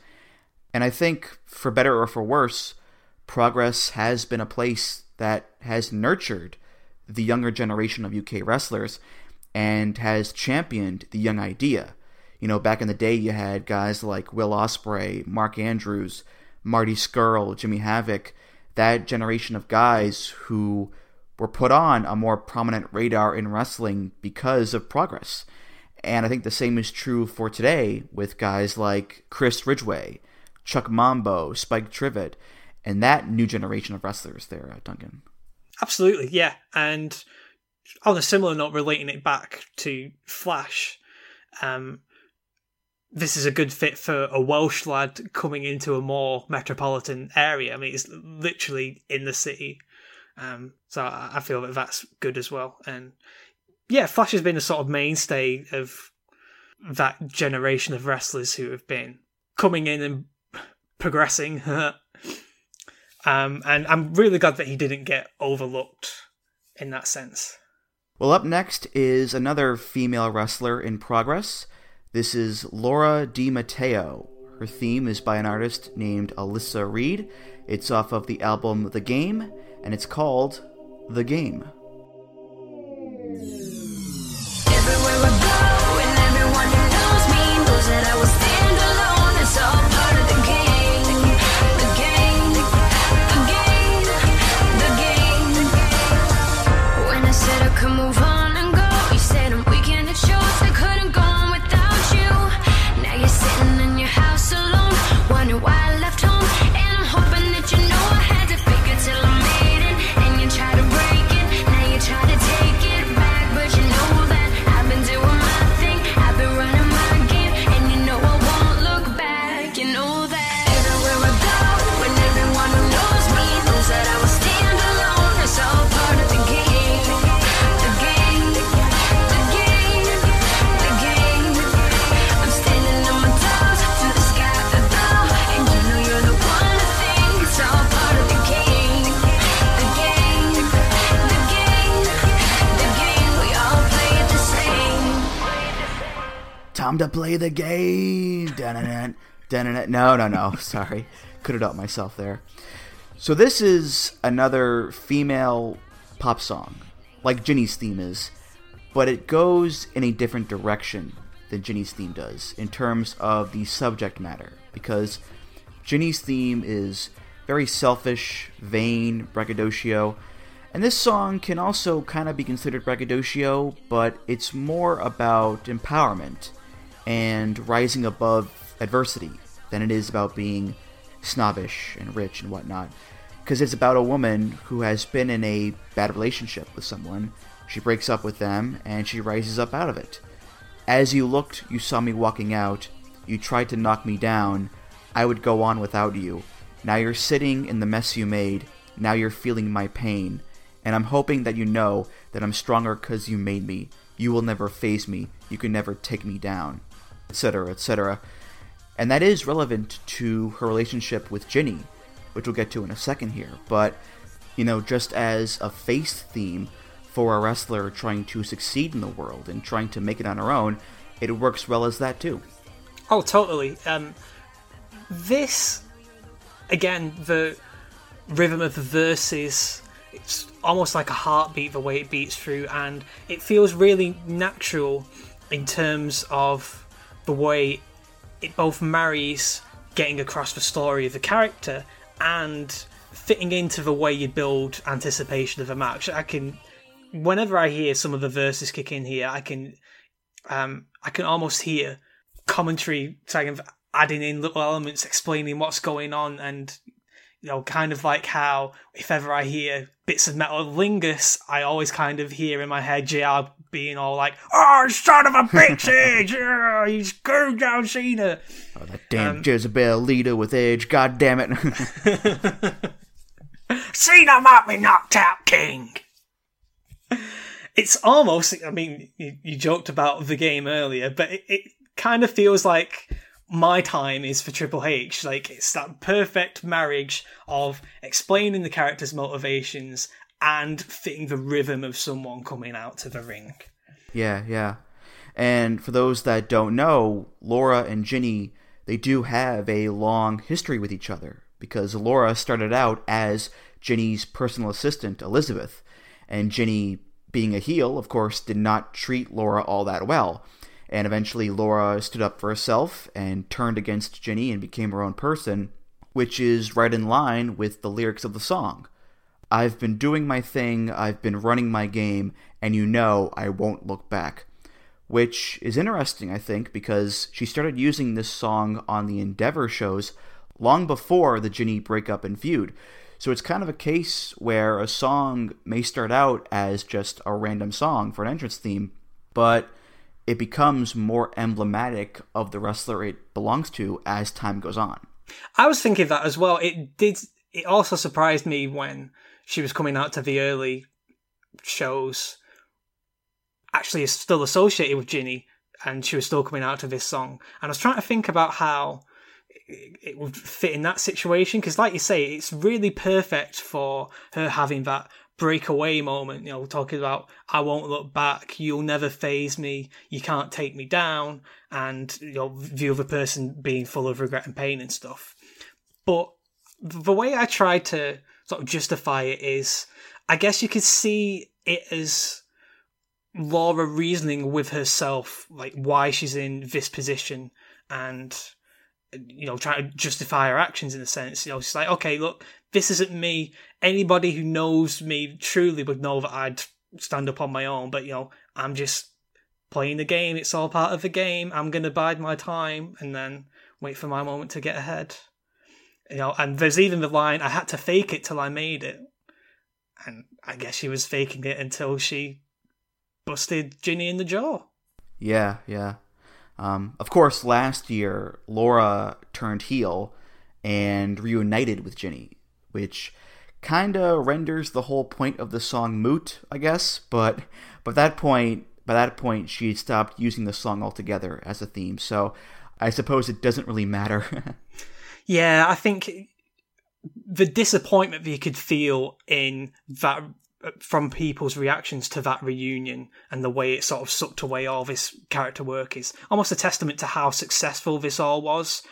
And I think, for better or for worse, Progress has been a place that has nurtured the younger generation of UK wrestlers and has championed the young idea. You know, back in the day, you had guys like Will Ospreay, Mark Andrews, Marty Scurll, Jimmy Havoc, that generation of guys who were put on a more prominent radar in wrestling because of Progress. And I think the same is true for today with guys like Chris Ridgway, Chuck Mambo, Spike Trivet, and that new generation of wrestlers there, Duncan. Absolutely, yeah. And on a similar note, relating it back to Flash, this is a good fit for a Welsh lad coming into a more metropolitan area. I mean, it's literally in the city. So I feel that that's good as well. And yeah, Flash has been a sort of mainstay of that generation of wrestlers who have been coming in and progressing. And I'm really glad that he didn't get overlooked in that sense. Well, up next is another female wrestler in Progress. This is Laura DiMatteo. Her theme is by an artist named Alyssa Reed. It's off of the album The Game, and it's called The Game. Everywhere I go, and everyone who knows me knows that I will stand alone. It's all part of the game. The game, the game, the game. When I said I could move on and go, you said I'm weak and it shows. I couldn't go on without you. Now you're sitting in your house alone, wondering why I left home. And I'm hoping that you know I had to fake it till I made it. And you try to break it. Time to play the game. Dun-dun-dun, dun-dun-dun. No. Sorry. Could have helped myself there. So this is another female pop song, like Jinny's theme is, but it goes in a different direction than Jinny's theme does in terms of the subject matter, because Jinny's theme is very selfish, vain, braggadocio, and this song can also kind of be considered braggadocio, but it's more about empowerment and rising above adversity than it is about being snobbish and rich and whatnot, because it's about a woman who has been in a bad relationship with someone. She breaks up with them, and she rises up out of it. As you looked, you saw me walking out. You tried to knock me down. I would go on without you. Now you're sitting in the mess you made. Now you're feeling my pain. And I'm hoping that you know that I'm stronger because you made me. You will never faze me. You can never take me down. Etc., etc. And that is relevant to her relationship with Jinny, which we'll get to in a second here. But, you know, just as a face theme for a wrestler trying to succeed in the world and trying to make it on her own, it works well as that too. Oh, totally. This, again, the rhythm of the verses, it's almost like a heartbeat the way it beats through, and it feels really natural in terms of the way it both marries getting across the story of the character and fitting into the way you build anticipation of a match. Whenever I hear some of the verses kick in here, I can almost hear commentary kind of adding in little elements, explaining what's going on, and, you know, kind of like how if ever I hear bits of metal lingus, I always kind of hear in my head JR being all like, "Oh, son of a bitch, oh, you screwed down Cena. Oh, that damn Jezebel leader with Edge, god damn it." "Cena might be knocked out, King." It's almost, I mean, you joked about the game earlier, but it kind of feels like my time is for Triple H. Like, it's that perfect marriage of explaining the character's motivations and fitting the rhythm of someone coming out to the ring. Yeah. And for those that don't know, Laura and Jinny, they do have a long history with each other, because Laura started out as Jinny's personal assistant, Elizabeth, and Jinny, being a heel, of course, did not treat Laura all that well. And eventually Laura stood up for herself and turned against Jinny and became her own person, which is right in line with the lyrics of the song. "I've been doing my thing, I've been running my game, and you know I won't look back." Which is interesting, I think, because she started using this song on the Endeavor shows long before the Jinny breakup and feud. So it's kind of a case where a song may start out as just a random song for an entrance theme, but it becomes more emblematic of the wrestler it belongs to as time goes on. I was thinking that as well. It also surprised me when she was coming out to the early shows, actually is still associated with Jinny, and she was still coming out to this song. And I was trying to think about how it would fit in that situation, because like you say, it's really perfect for her having that breakaway moment, you know, talking about "I won't look back, you'll never faze me, you can't take me down," and, you know, the other person being full of regret and pain and stuff. But the way I try to sort of justify it is, I guess you could see it as Laura reasoning with herself, like why she's in this position, and, you know, trying to justify her actions in a sense. You know, she's like, "Okay, look, this isn't me. Anybody who knows me truly would know that I'd stand up on my own, but, you know, I'm just playing the game. It's all part of the game. I'm going to bide my time and then wait for my moment to get ahead." You know, and there's even the line, "I had to fake it till I made it." And I guess she was faking it until she busted Jinny in the jaw. Yeah. Of course, last year, Laura turned heel and reunited with Jinny, which kind of renders the whole point of the song moot, I guess. But by that point, she stopped using the song altogether as a theme. So I suppose it doesn't really matter. Yeah, I think the disappointment that you could feel in that from people's reactions to that reunion and the way it sort of sucked away all this character work is almost a testament to how successful this all was.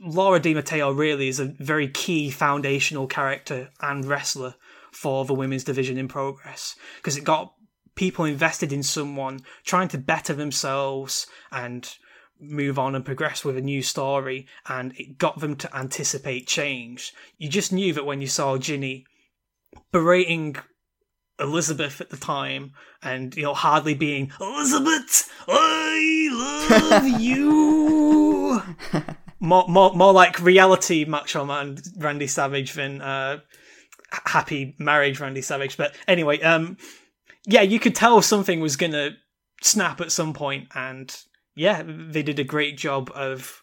Laura DiMatteo really is a very key foundational character and wrestler for the women's division in Progress, because it got people invested in someone trying to better themselves and move on and progress with a new story, and it got them to anticipate change. You just knew that when you saw Jinny berating Elizabeth at the time and, you know, hardly being Elizabeth, I love you. more like reality Macho Man Randy Savage than happy marriage Randy Savage. But anyway, yeah, you could tell something was gonna snap at some point, and yeah, they did a great job of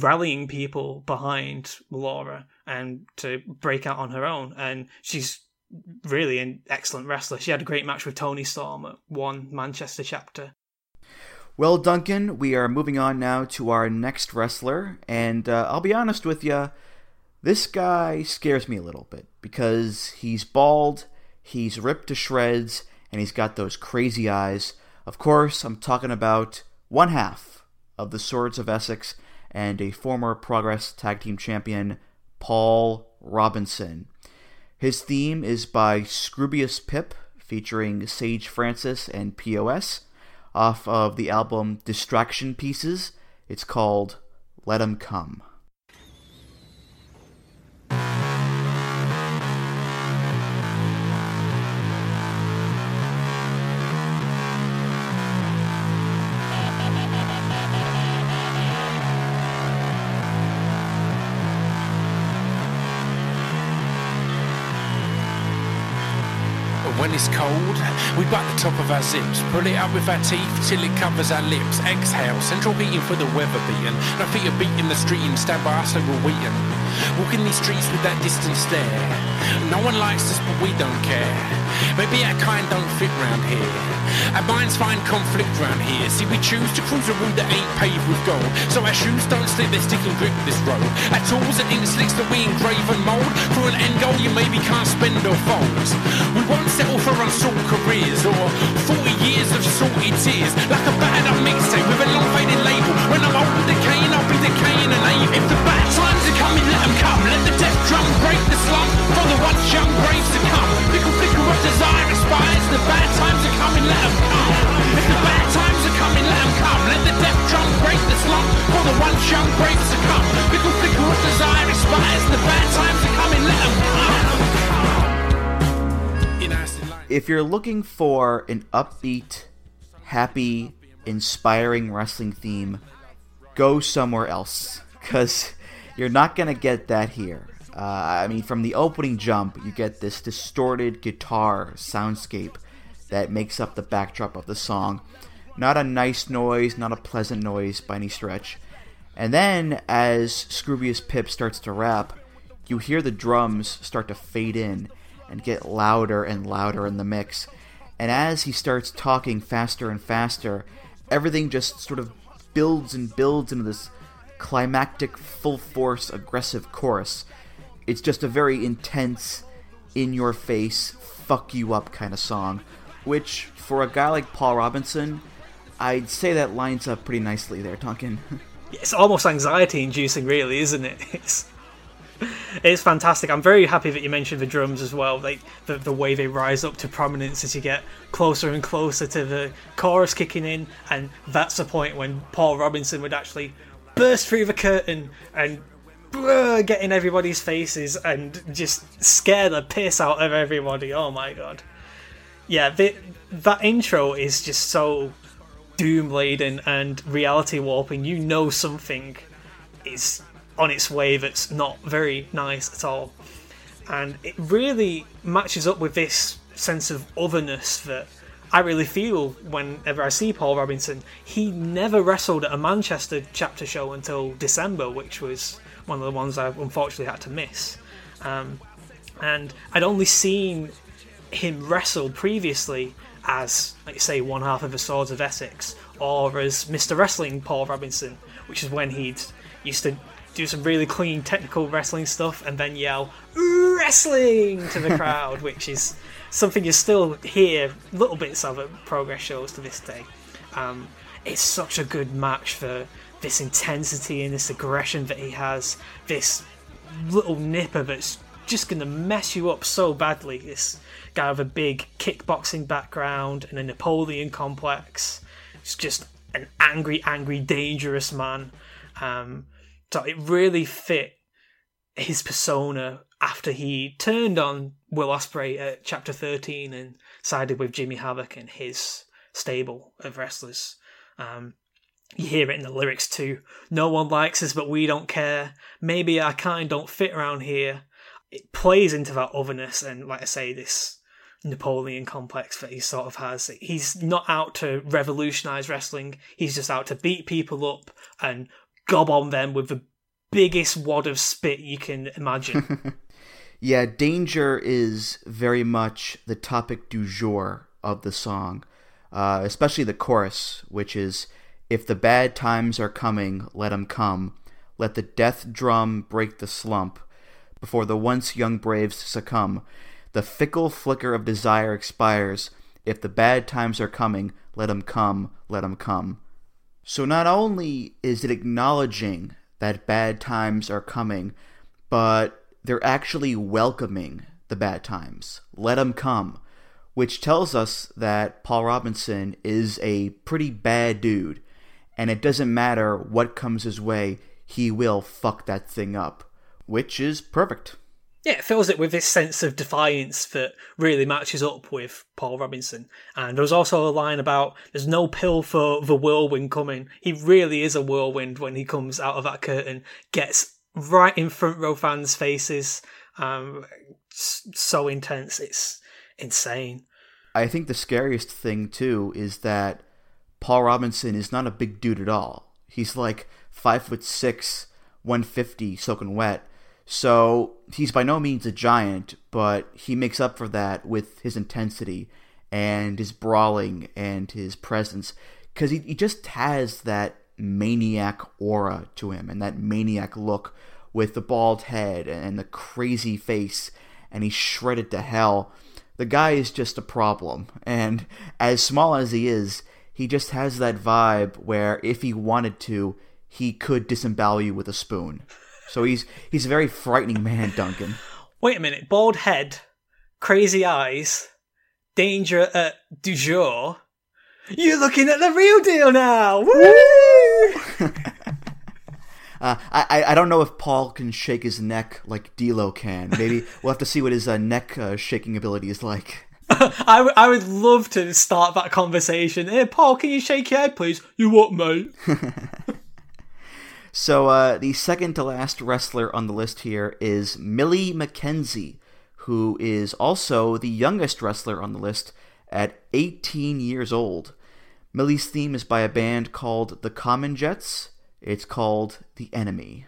rallying people behind Laura and to break out on her own. And she's really an excellent wrestler. She had a great match with Toni Storm at One Manchester chapter. Well, Duncan, we are moving on now to our next wrestler, and I'll be honest with you, this guy scares me a little bit because he's bald, he's ripped to shreds, and he's got those crazy eyes. Of course, I'm talking about one half of the Swords of Essex and a former Progress Tag Team Champion, Paul Robinson. His theme is by Scroobius Pip, featuring Sage Francis and POS, off of the album Distraction Pieces. It's called Let 'Em Come. When it's cold, we butt the top of our zips, pull it up with our teeth till it covers our lips. Exhale, central heating for the weather beating. No feet are beating the street and stand by us like we're waiting. Walking these streets with that distant stare. No one likes us, but we don't care. Maybe our kind don't fit round here. Our minds find conflict round here. See, we choose to cruise a route that ain't paved with gold. So our shoes don't slip, they're sticking grip this road. Our tools are ink slicks that we engrave and mould. For an end goal you maybe can't spend or fold. We won't for unsold careers or 40 years of salty tears, like a battered up mixtape with a long faded label. When I'm old and decaying, I'll be decaying and aim. If the bad times are coming, let them come. Let the death drum break the slump for the once young braves to come. Little flicker of desire aspires. The bad times are coming, let them come. If the bad times are coming, let them come. Let the death drum break the slump for the once young braves to come. Little flicker of desire aspires. The bad times are coming, let them come. If you're looking for an upbeat, happy, inspiring wrestling theme, go somewhere else, because you're not going to get that here. I mean, from the opening jump, you get this distorted guitar soundscape that makes up the backdrop of the song. Not a nice noise, not a pleasant noise by any stretch. And then, as Scroobius Pip starts to rap, you hear the drums start to fade in and get louder and louder in the mix. And as he starts talking faster and faster, everything just sort of builds and builds into this climactic, full-force, aggressive chorus. It's just a very intense, in-your-face, fuck-you-up kind of song, which, for a guy like Paul Robinson, I'd say that lines up pretty nicely there, Tonkin. It's almost anxiety-inducing, really, isn't it? It's fantastic. I'm very happy that you mentioned the drums as well. Like the way they rise up to prominence as you get closer and closer to the chorus kicking in, and that's the point when Paul Robinson would actually burst through the curtain and get in everybody's faces and just scare the piss out of everybody. Oh my god. Yeah, that intro is just so doom-laden and reality warping. You know something is on its way that's not very nice at all, and it really matches up with this sense of otherness that I really feel whenever I see Paul Robinson. He never wrestled at a Manchester chapter show until December, which was one of the ones I unfortunately had to miss, and I'd only seen him wrestle previously as, like, say, one half of the Swords of Essex, or as Mr. Wrestling Paul Robinson, which is when he'd used to do some really clean technical wrestling stuff and then yell "wrestling" to the crowd, which is something you still hear little bits of at Progress shows to this day. It's such a good match for this intensity and this aggression that he has, this little nipper that's just going to mess you up so badly. This guy with a big kickboxing background and a Napoleon complex. It's just an angry, dangerous man. So it really fit his persona after he turned on Will Ospreay at Chapter 13 and sided with Jimmy Havoc and his stable of wrestlers. You hear it in the lyrics too. No one likes us, but we don't care. Maybe our kind don't fit around here. It plays into that otherness and, like I say, this Napoleon complex that he sort of has. He's not out to revolutionise wrestling. He's just out to beat people up and gob on them with the biggest wad of spit you can imagine. Yeah, danger is very much the topic du jour of the song, especially the chorus, which is, if the bad times are coming, let 'em come. Let the death drum break the slump before the once young braves succumb. The fickle flicker of desire expires. If the bad times are coming, let 'em come, let 'em come. So not only is it acknowledging that bad times are coming, but they're actually welcoming the bad times. Let 'em come, which tells us that Paul Robinson is a pretty bad dude, and it doesn't matter what comes his way, he will fuck that thing up, which is perfect. Yeah, it fills it with this sense of defiance that really matches up with Paul Robinson. And there's also a line about, there's no pill for the whirlwind coming. He really is a whirlwind when he comes out of that curtain, gets right in front row fans' faces. So intense, it's insane. I think the scariest thing, too, is that Paul Robinson is not a big dude at all. He's like 5'6", 150, soaking wet. So he's by no means a giant, but he makes up for that with his intensity and his brawling and his presence, because he just has that maniac aura to him and that maniac look with the bald head and the crazy face, and he's shredded to hell. The guy is just a problem, and as small as he is, he just has that vibe where if he wanted to, he could disembowel you with a spoon. So he's a very frightening man, Duncan. Wait a minute. Bald head, crazy eyes, danger at du jour. You're looking at the real deal now. Woo! I don't know if Paul can shake his neck like D'Lo can. Maybe we'll have to see what his neck shaking ability is like. I would love to start that conversation. Hey, Paul, can you shake your head, please? You what, mate? So the second to last wrestler on the list here is Millie McKenzie, who is also the youngest wrestler on the list at 18 years old. Millie's theme is by a band called The Common Jets. It's called The Enemy.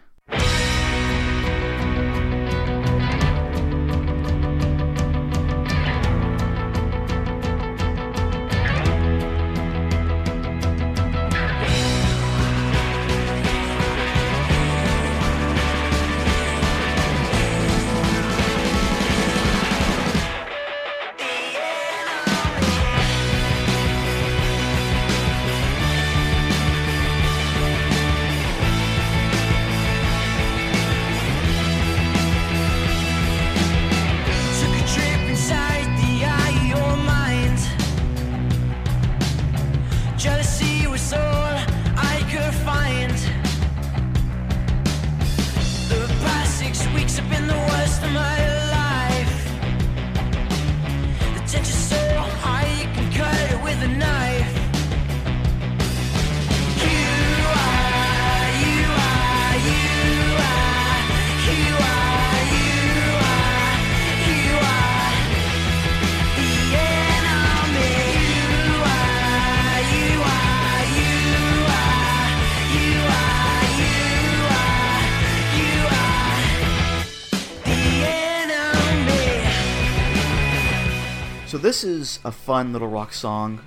This is a fun little rock song,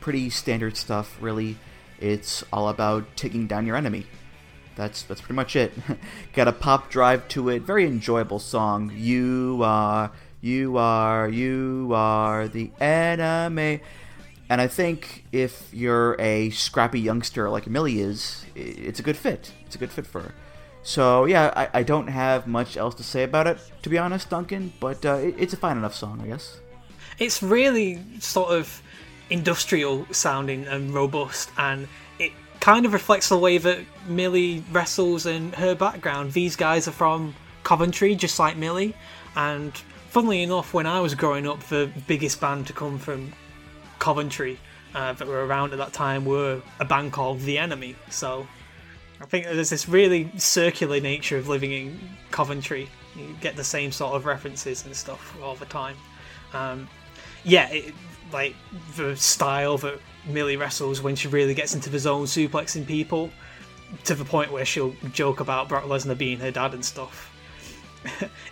pretty standard stuff, really. It's all about taking down your enemy. That's pretty much it. Got a pop drive to it, very enjoyable song. You are, You are the enemy. And I think if you're a scrappy youngster like Millie is, it's a good fit. It's a good fit for her. So, yeah, I don't have much else to say about it, to be honest, Duncan, but it's a fine enough song, I guess. It's really sort of industrial sounding and robust, and it kind of reflects the way that Millie wrestles and her background. These guys are from Coventry, just like Millie, and funnily enough, when I was growing up, the biggest band to come from Coventry that were around at that time were a band called The Enemy. So I think there's this really circular nature of living in Coventry. You get the same sort of references and stuff all the time. Like the style that Millie wrestles when she really gets into the zone, suplexing people to the point where she'll joke about Brock Lesnar being her dad and stuff.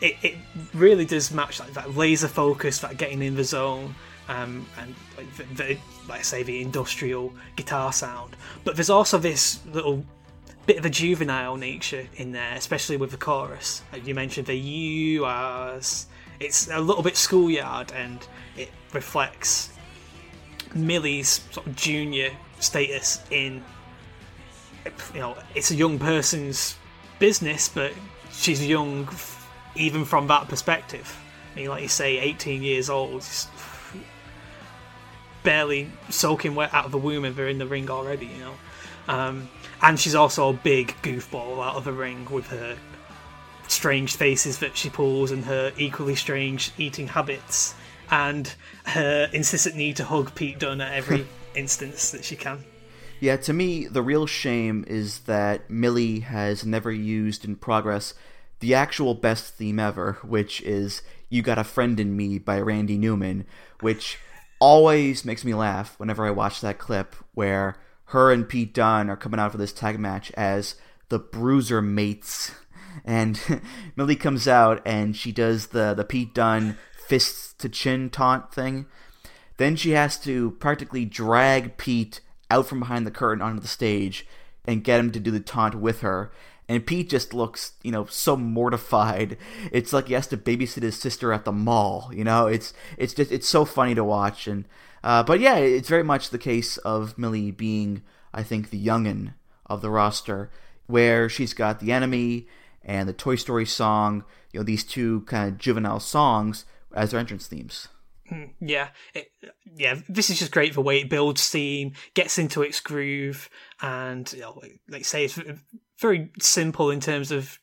It really does match like that laser focus, that getting in the zone. And like the industrial guitar sound, but there's also this little bit of a juvenile nature in there, especially with the chorus. Like you mentioned, the "you are," it's a little bit schoolyard, and it reflects Millie's sort of junior status in, you know, it's a young person's business, but she's young even from that perspective. I mean, like you say, 18 years old. Barely soaking wet out of the womb if they're in the ring already, you know. And she's also a big goofball out of the ring with her strange faces that she pulls and her equally strange eating habits and her insistent need to hug Pete Dunne at every instance that she can. Yeah, to me, the real shame is that Millie has never used in Progress the actual best theme ever, which is You Got a Friend in Me by Randy Newman, which always makes me laugh whenever I watch that clip where her and Pete Dunne are coming out for this tag match as the Bruiser Mates, and Millie comes out and she does the Pete Dunne fists to chin taunt thing. Then she has to practically drag Pete out from behind the curtain onto the stage and get him to do the taunt with her. And Pete just looks, you know, so mortified. It's like he has to babysit his sister at the mall. You know, it's just, it's so funny to watch. And but yeah, it's very much the case of Millie being, I think, the youngin of the roster, where she's got The Enemy and the Toy Story song. You know, these two kind of juvenile songs as their entrance themes. Yeah, this is just great. The way it builds steam, gets into its groove, and you know, like say, it's very simple in terms of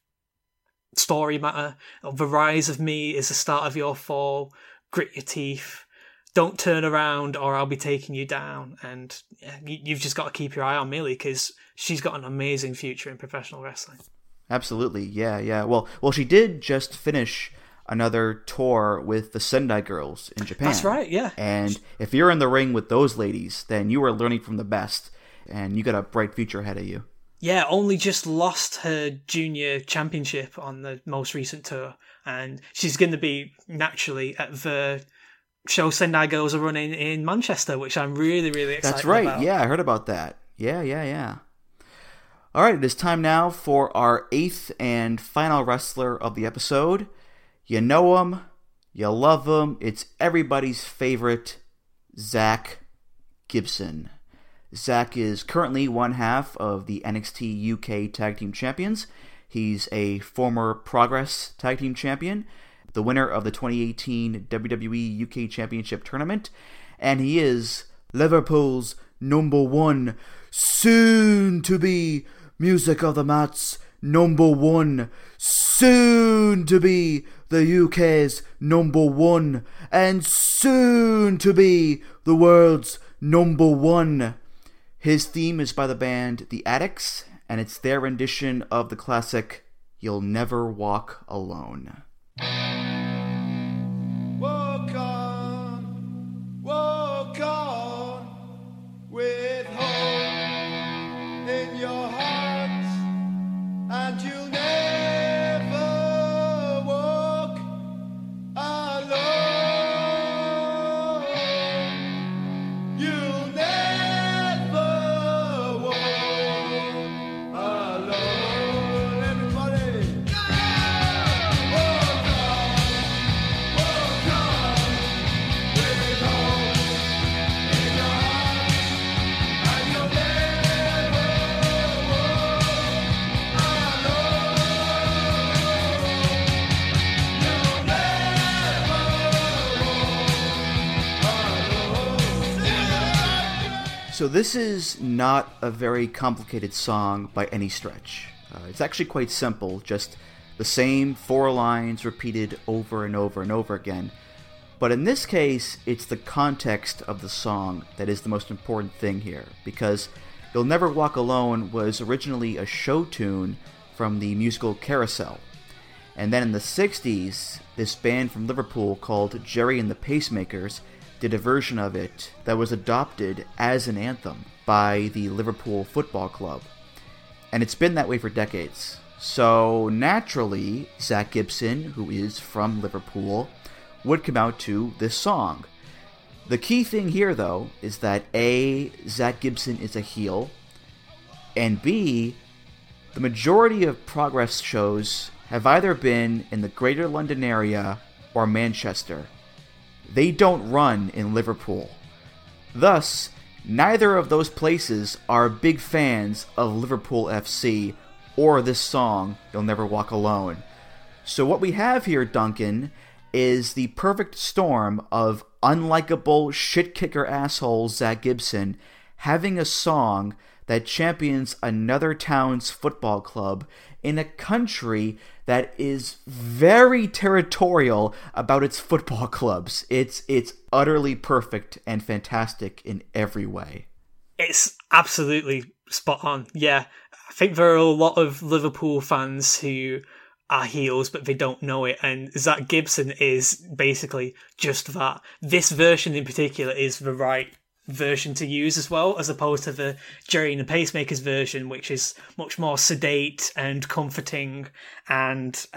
story matter. The rise of me is the start of your fall. Grit your teeth. Don't turn around or I'll be taking you down. And you've just got to keep your eye on Millie because she's got an amazing future in professional wrestling. Absolutely. Yeah. Well, she did just finish another tour with the Sendai Girls in Japan. That's right, yeah. And if you're in the ring with those ladies, then you are learning from the best and you got a bright future ahead of you. Yeah, only just lost her junior championship on the most recent tour, and she's going to be naturally at the show Sendai Girls are running in Manchester, which I'm really, really excited about. That's right, yeah, I heard about that. Yeah. All right, it is time now for our 8th and final wrestler of the episode. You know him, you love him, it's everybody's favorite, Zach Gibson. Zach is currently one half of the NXT UK Tag Team Champions. He's a former Progress Tag Team Champion, the winner of the 2018 WWE UK Championship Tournament, and he is Liverpool's number one, soon-to-be Music of the Mat's number one, soon-to-be the UK's number one, and soon-to-be the world's number one. His theme is by the band The Attics, and it's their rendition of the classic You'll Never Walk Alone. Walk on, with hope in your heart, and you'll never walk alone. So this is not a very complicated song by any stretch. It's actually quite simple, just the same four lines repeated over and over and over again. But in this case, it's the context of the song that is the most important thing here, because You'll Never Walk Alone was originally a show tune from the musical Carousel. And then in the 60s, this band from Liverpool called Jerry and the Pacemakers did a version of it that was adopted as an anthem by the Liverpool Football Club. And it's been that way for decades. So naturally, Zach Gibson, who is from Liverpool, would come out to this song. The key thing here, though, is that A, Zach Gibson is a heel, and B, the majority of Progress shows have either been in the Greater London area or Manchester. They don't run in Liverpool. Thus, neither of those places are big fans of Liverpool FC or this song, You'll Never Walk Alone. So what we have here, Duncan, is the perfect storm of unlikable shit-kicker asshole Zach Gibson having a song that champions another town's football club in a country that is very territorial about its football clubs. It's utterly perfect and fantastic in every way. It's absolutely spot on, yeah. I think there are a lot of Liverpool fans who are heels, but they don't know it. And Zach Gibson is basically just that. This version in particular is the right version to use as well, as opposed to the Jerry and the Pacemakers version, which is much more sedate and comforting and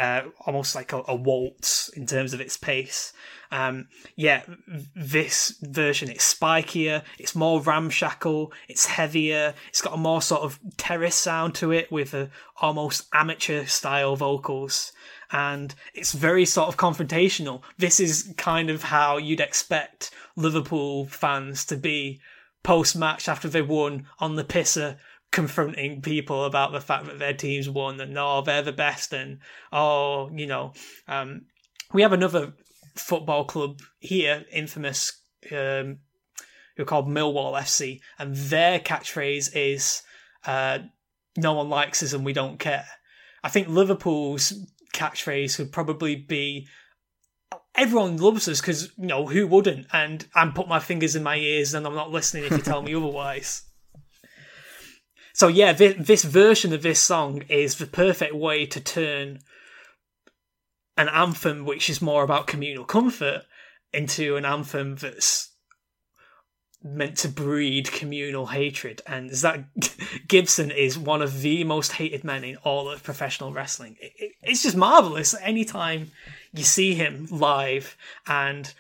almost like a waltz in terms of its pace. This version, it's spikier, it's more ramshackle, it's heavier, it's got a more sort of terrace sound to it with almost amateur style vocals, and it's very sort of confrontational. This is kind of how you'd expect Liverpool fans to be post-match after they won, on the pisser, confronting people about the fact that their team's won and they're the best, and we have another football club here, infamous, who are called Millwall FC, and their catchphrase is "No one likes us and we don't care." I think Liverpool's catchphrase would probably be "Everyone loves us because, you know, who wouldn't? And I'm putting my fingers in my ears and I'm not listening if you tell me otherwise." So yeah, this version of this song is the perfect way to turn an anthem which is more about communal comfort into an anthem that's meant to breed communal hatred. And Zach Gibson is one of the most hated men in all of professional wrestling. It's just marvellous. Anytime you see him live, and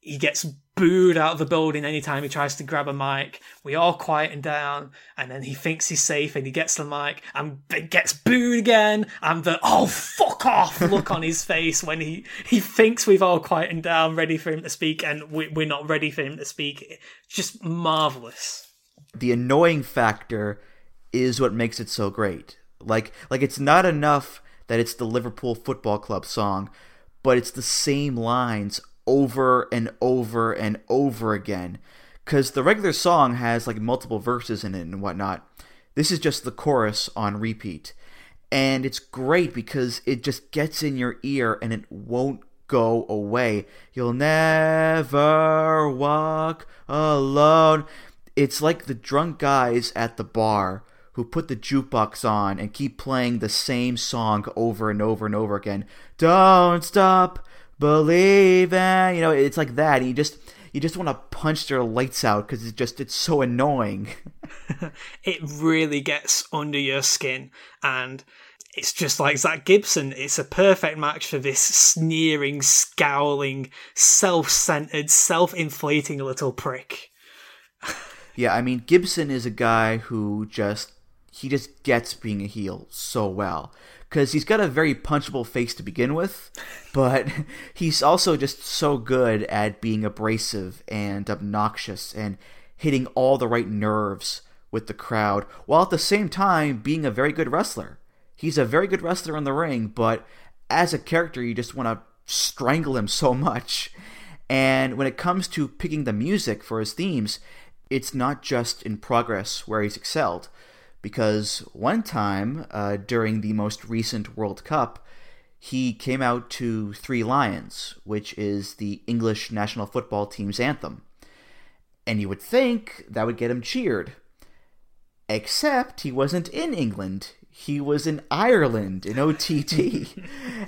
he gets booed out of the building anytime he tries to grab a mic. We all quieten down, and then he thinks he's safe and he gets the mic and gets booed again, and the "oh fuck off" look on his face when he thinks we've all quietened down, ready for him to speak, and we're not ready for him to speak. It's just marvellous. The annoying factor is what makes it so great. Like it's not enough that it's the Liverpool Football Club song, but it's the same lines over and over and over again, because the regular song has like multiple verses in it and whatnot. This is just the chorus on repeat, and it's great because it just gets in your ear and it won't go away. You'll never walk alone. It's like the drunk guys at the bar who put the jukebox on and keep playing the same song over and over and over again. Don't stop believing, it's like that. And you just want to punch their lights out because it's so annoying. It really gets under your skin, and it's just like Zach Gibson. It's a perfect match for this sneering, scowling, self-centered, self-inflating little prick. Yeah, I mean, Gibson is a guy who just gets being a heel so well, because he's got a very punchable face to begin with, but he's also just so good at being abrasive and obnoxious and hitting all the right nerves with the crowd, while at the same time being a very good wrestler. He's a very good wrestler in the ring, but as a character, you just want to strangle him so much. And when it comes to picking the music for his themes, it's not just in Progress where he's excelled, because one time during the most recent World Cup, he came out to Three Lions, which is the English national football team's anthem. And you would think that would get him cheered. Except he wasn't in England. He was in Ireland, in OTT.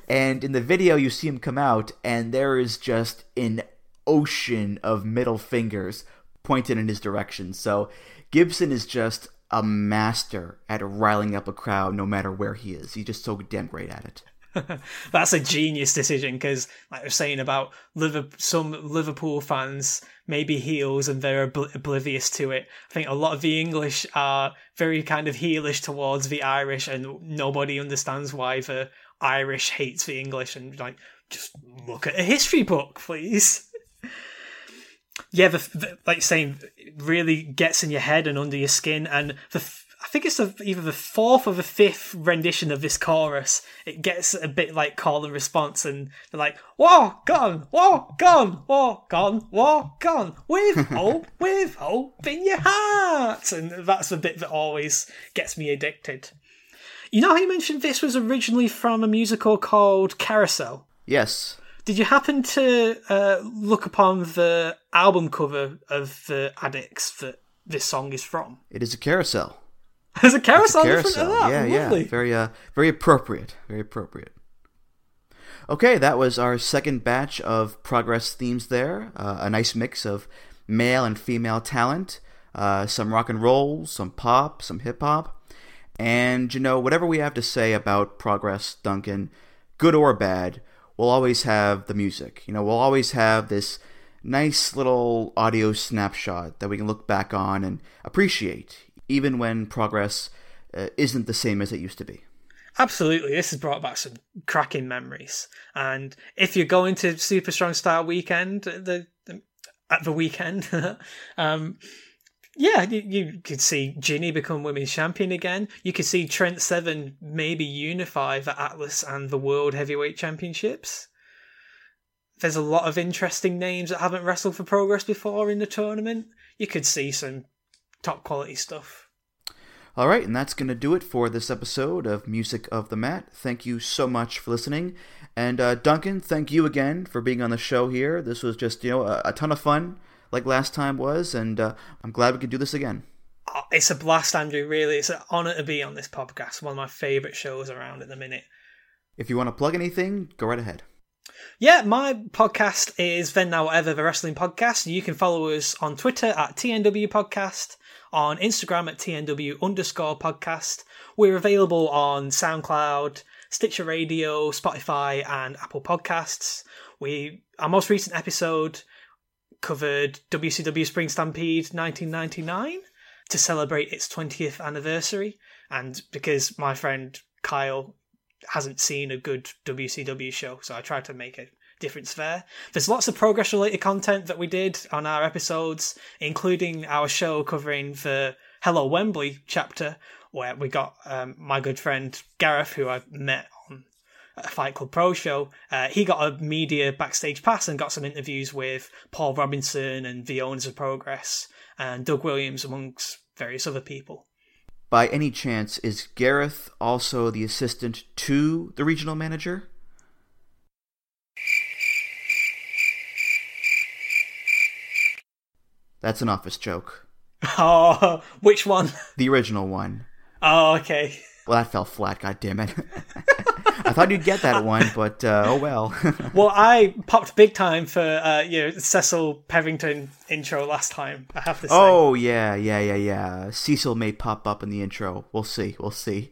And in the video, you see him come out, and there is just an ocean of middle fingers pointed in his direction. So Gibson is just a master at riling up a crowd no matter where he is. He's just so damn great at it. That's a genius decision, because like I was saying about some Liverpool fans may be heels and they're oblivious to it. I think a lot of the English are very kind of heelish towards the Irish, and nobody understands why the Irish hates the English, and like, just look at a history book, please. Yeah, the like saying really gets in your head and under your skin, and I think it's either the fourth or the fifth rendition of this chorus. It gets a bit like call and response, and they're like, war gone, war gone, war gone, war gone, with hope in your heart. And that's the bit that always gets me addicted. You know how you mentioned this was originally from a musical called Carousel? Yes. Did you happen to look upon the album cover of the Addicts that this song is from? It is a carousel. There's a carousel in front of that. Yeah, lovely. Yeah. Very appropriate. Very appropriate. Okay, that was our second batch of Progress themes there. A nice mix of male and female talent, some rock and roll, some pop, some hip-hop. And, you know, whatever we have to say about Progress, Duncan, good or bad, we'll always have the music. You know, we'll always have this nice little audio snapshot that we can look back on and appreciate, even when Progress isn't the same as it used to be. Absolutely. This has brought back some cracking memories. And if you're going to Super Strong Style Weekend, at the weekend, yeah, you could see Jinny become women's champion again. You could see Trent Seven maybe unify the Atlas and the World Heavyweight Championships. There's a lot of interesting names that haven't wrestled for Progress before in the tournament. You could see some top quality stuff. All right, and that's going to do it for this episode of Music of the Mat. Thank you so much for listening. And Duncan, thank you again for being on the show here. This was just, you know, a ton of fun, like last time was, and I'm glad we could do this again. Oh, it's a blast, Andrew, really. It's an honor to be on this podcast, one of my favourite shows around at the minute. If you want to plug anything, go right ahead. Yeah, my podcast is Then, Now, Whatever, the wrestling podcast. You can follow us on Twitter at TNW Podcast, on Instagram at TNW_podcast. We're available on SoundCloud, Stitcher Radio, Spotify, and Apple Podcasts. Our most recent episode covered WCW Spring Stampede 1999 to celebrate its 20th anniversary. And because my friend Kyle hasn't seen a good WCW show, so I tried to make a difference there. There's lots of Progress related content that we did on our episodes, including our show covering the Hello Wembley chapter, where we got my good friend Gareth, who I met on a Fight Club Pro show. He got a media backstage pass and got some interviews with Paul Robinson and the owners of Progress and Doug Williams, amongst various other people. By any chance, is Gareth also the assistant to the regional manager? That's an Office joke. Oh, which one? The original one. Oh, okay. Well, that fell flat, goddammit. I thought you'd get that one, but oh well. Well, I popped big time for Cecil Pevington intro last time, I have to say. Oh, yeah. Cecil may pop up in the intro. We'll see.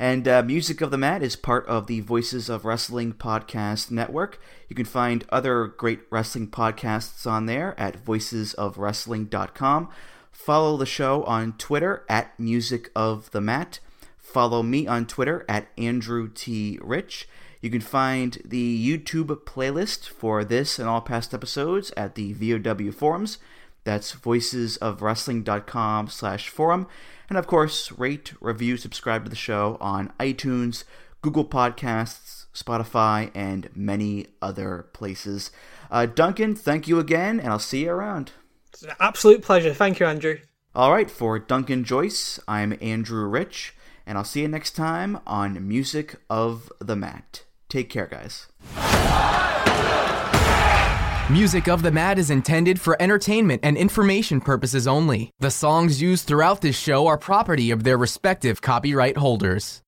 And Music of the Mat is part of the Voices of Wrestling podcast network. You can find other great wrestling podcasts on there at voicesofwrestling.com. Follow the show on Twitter at Music of the Mat. Follow me on Twitter at Andrew T. Rich. You can find the YouTube playlist for this and all past episodes at the VOW forums. That's voicesofwrestling.com/forum. And of course, rate, review, subscribe to the show on iTunes, Google Podcasts, Spotify, and many other places. Duncan, thank you again, and I'll see you around. It's an absolute pleasure. Thank you, Andrew. All right, for Duncan Joyce, I'm Andrew Rich, and I'll see you next time on Music of the Mat. Take care, guys. Music of the Mat is intended for entertainment and information purposes only. The songs used throughout this show are property of their respective copyright holders.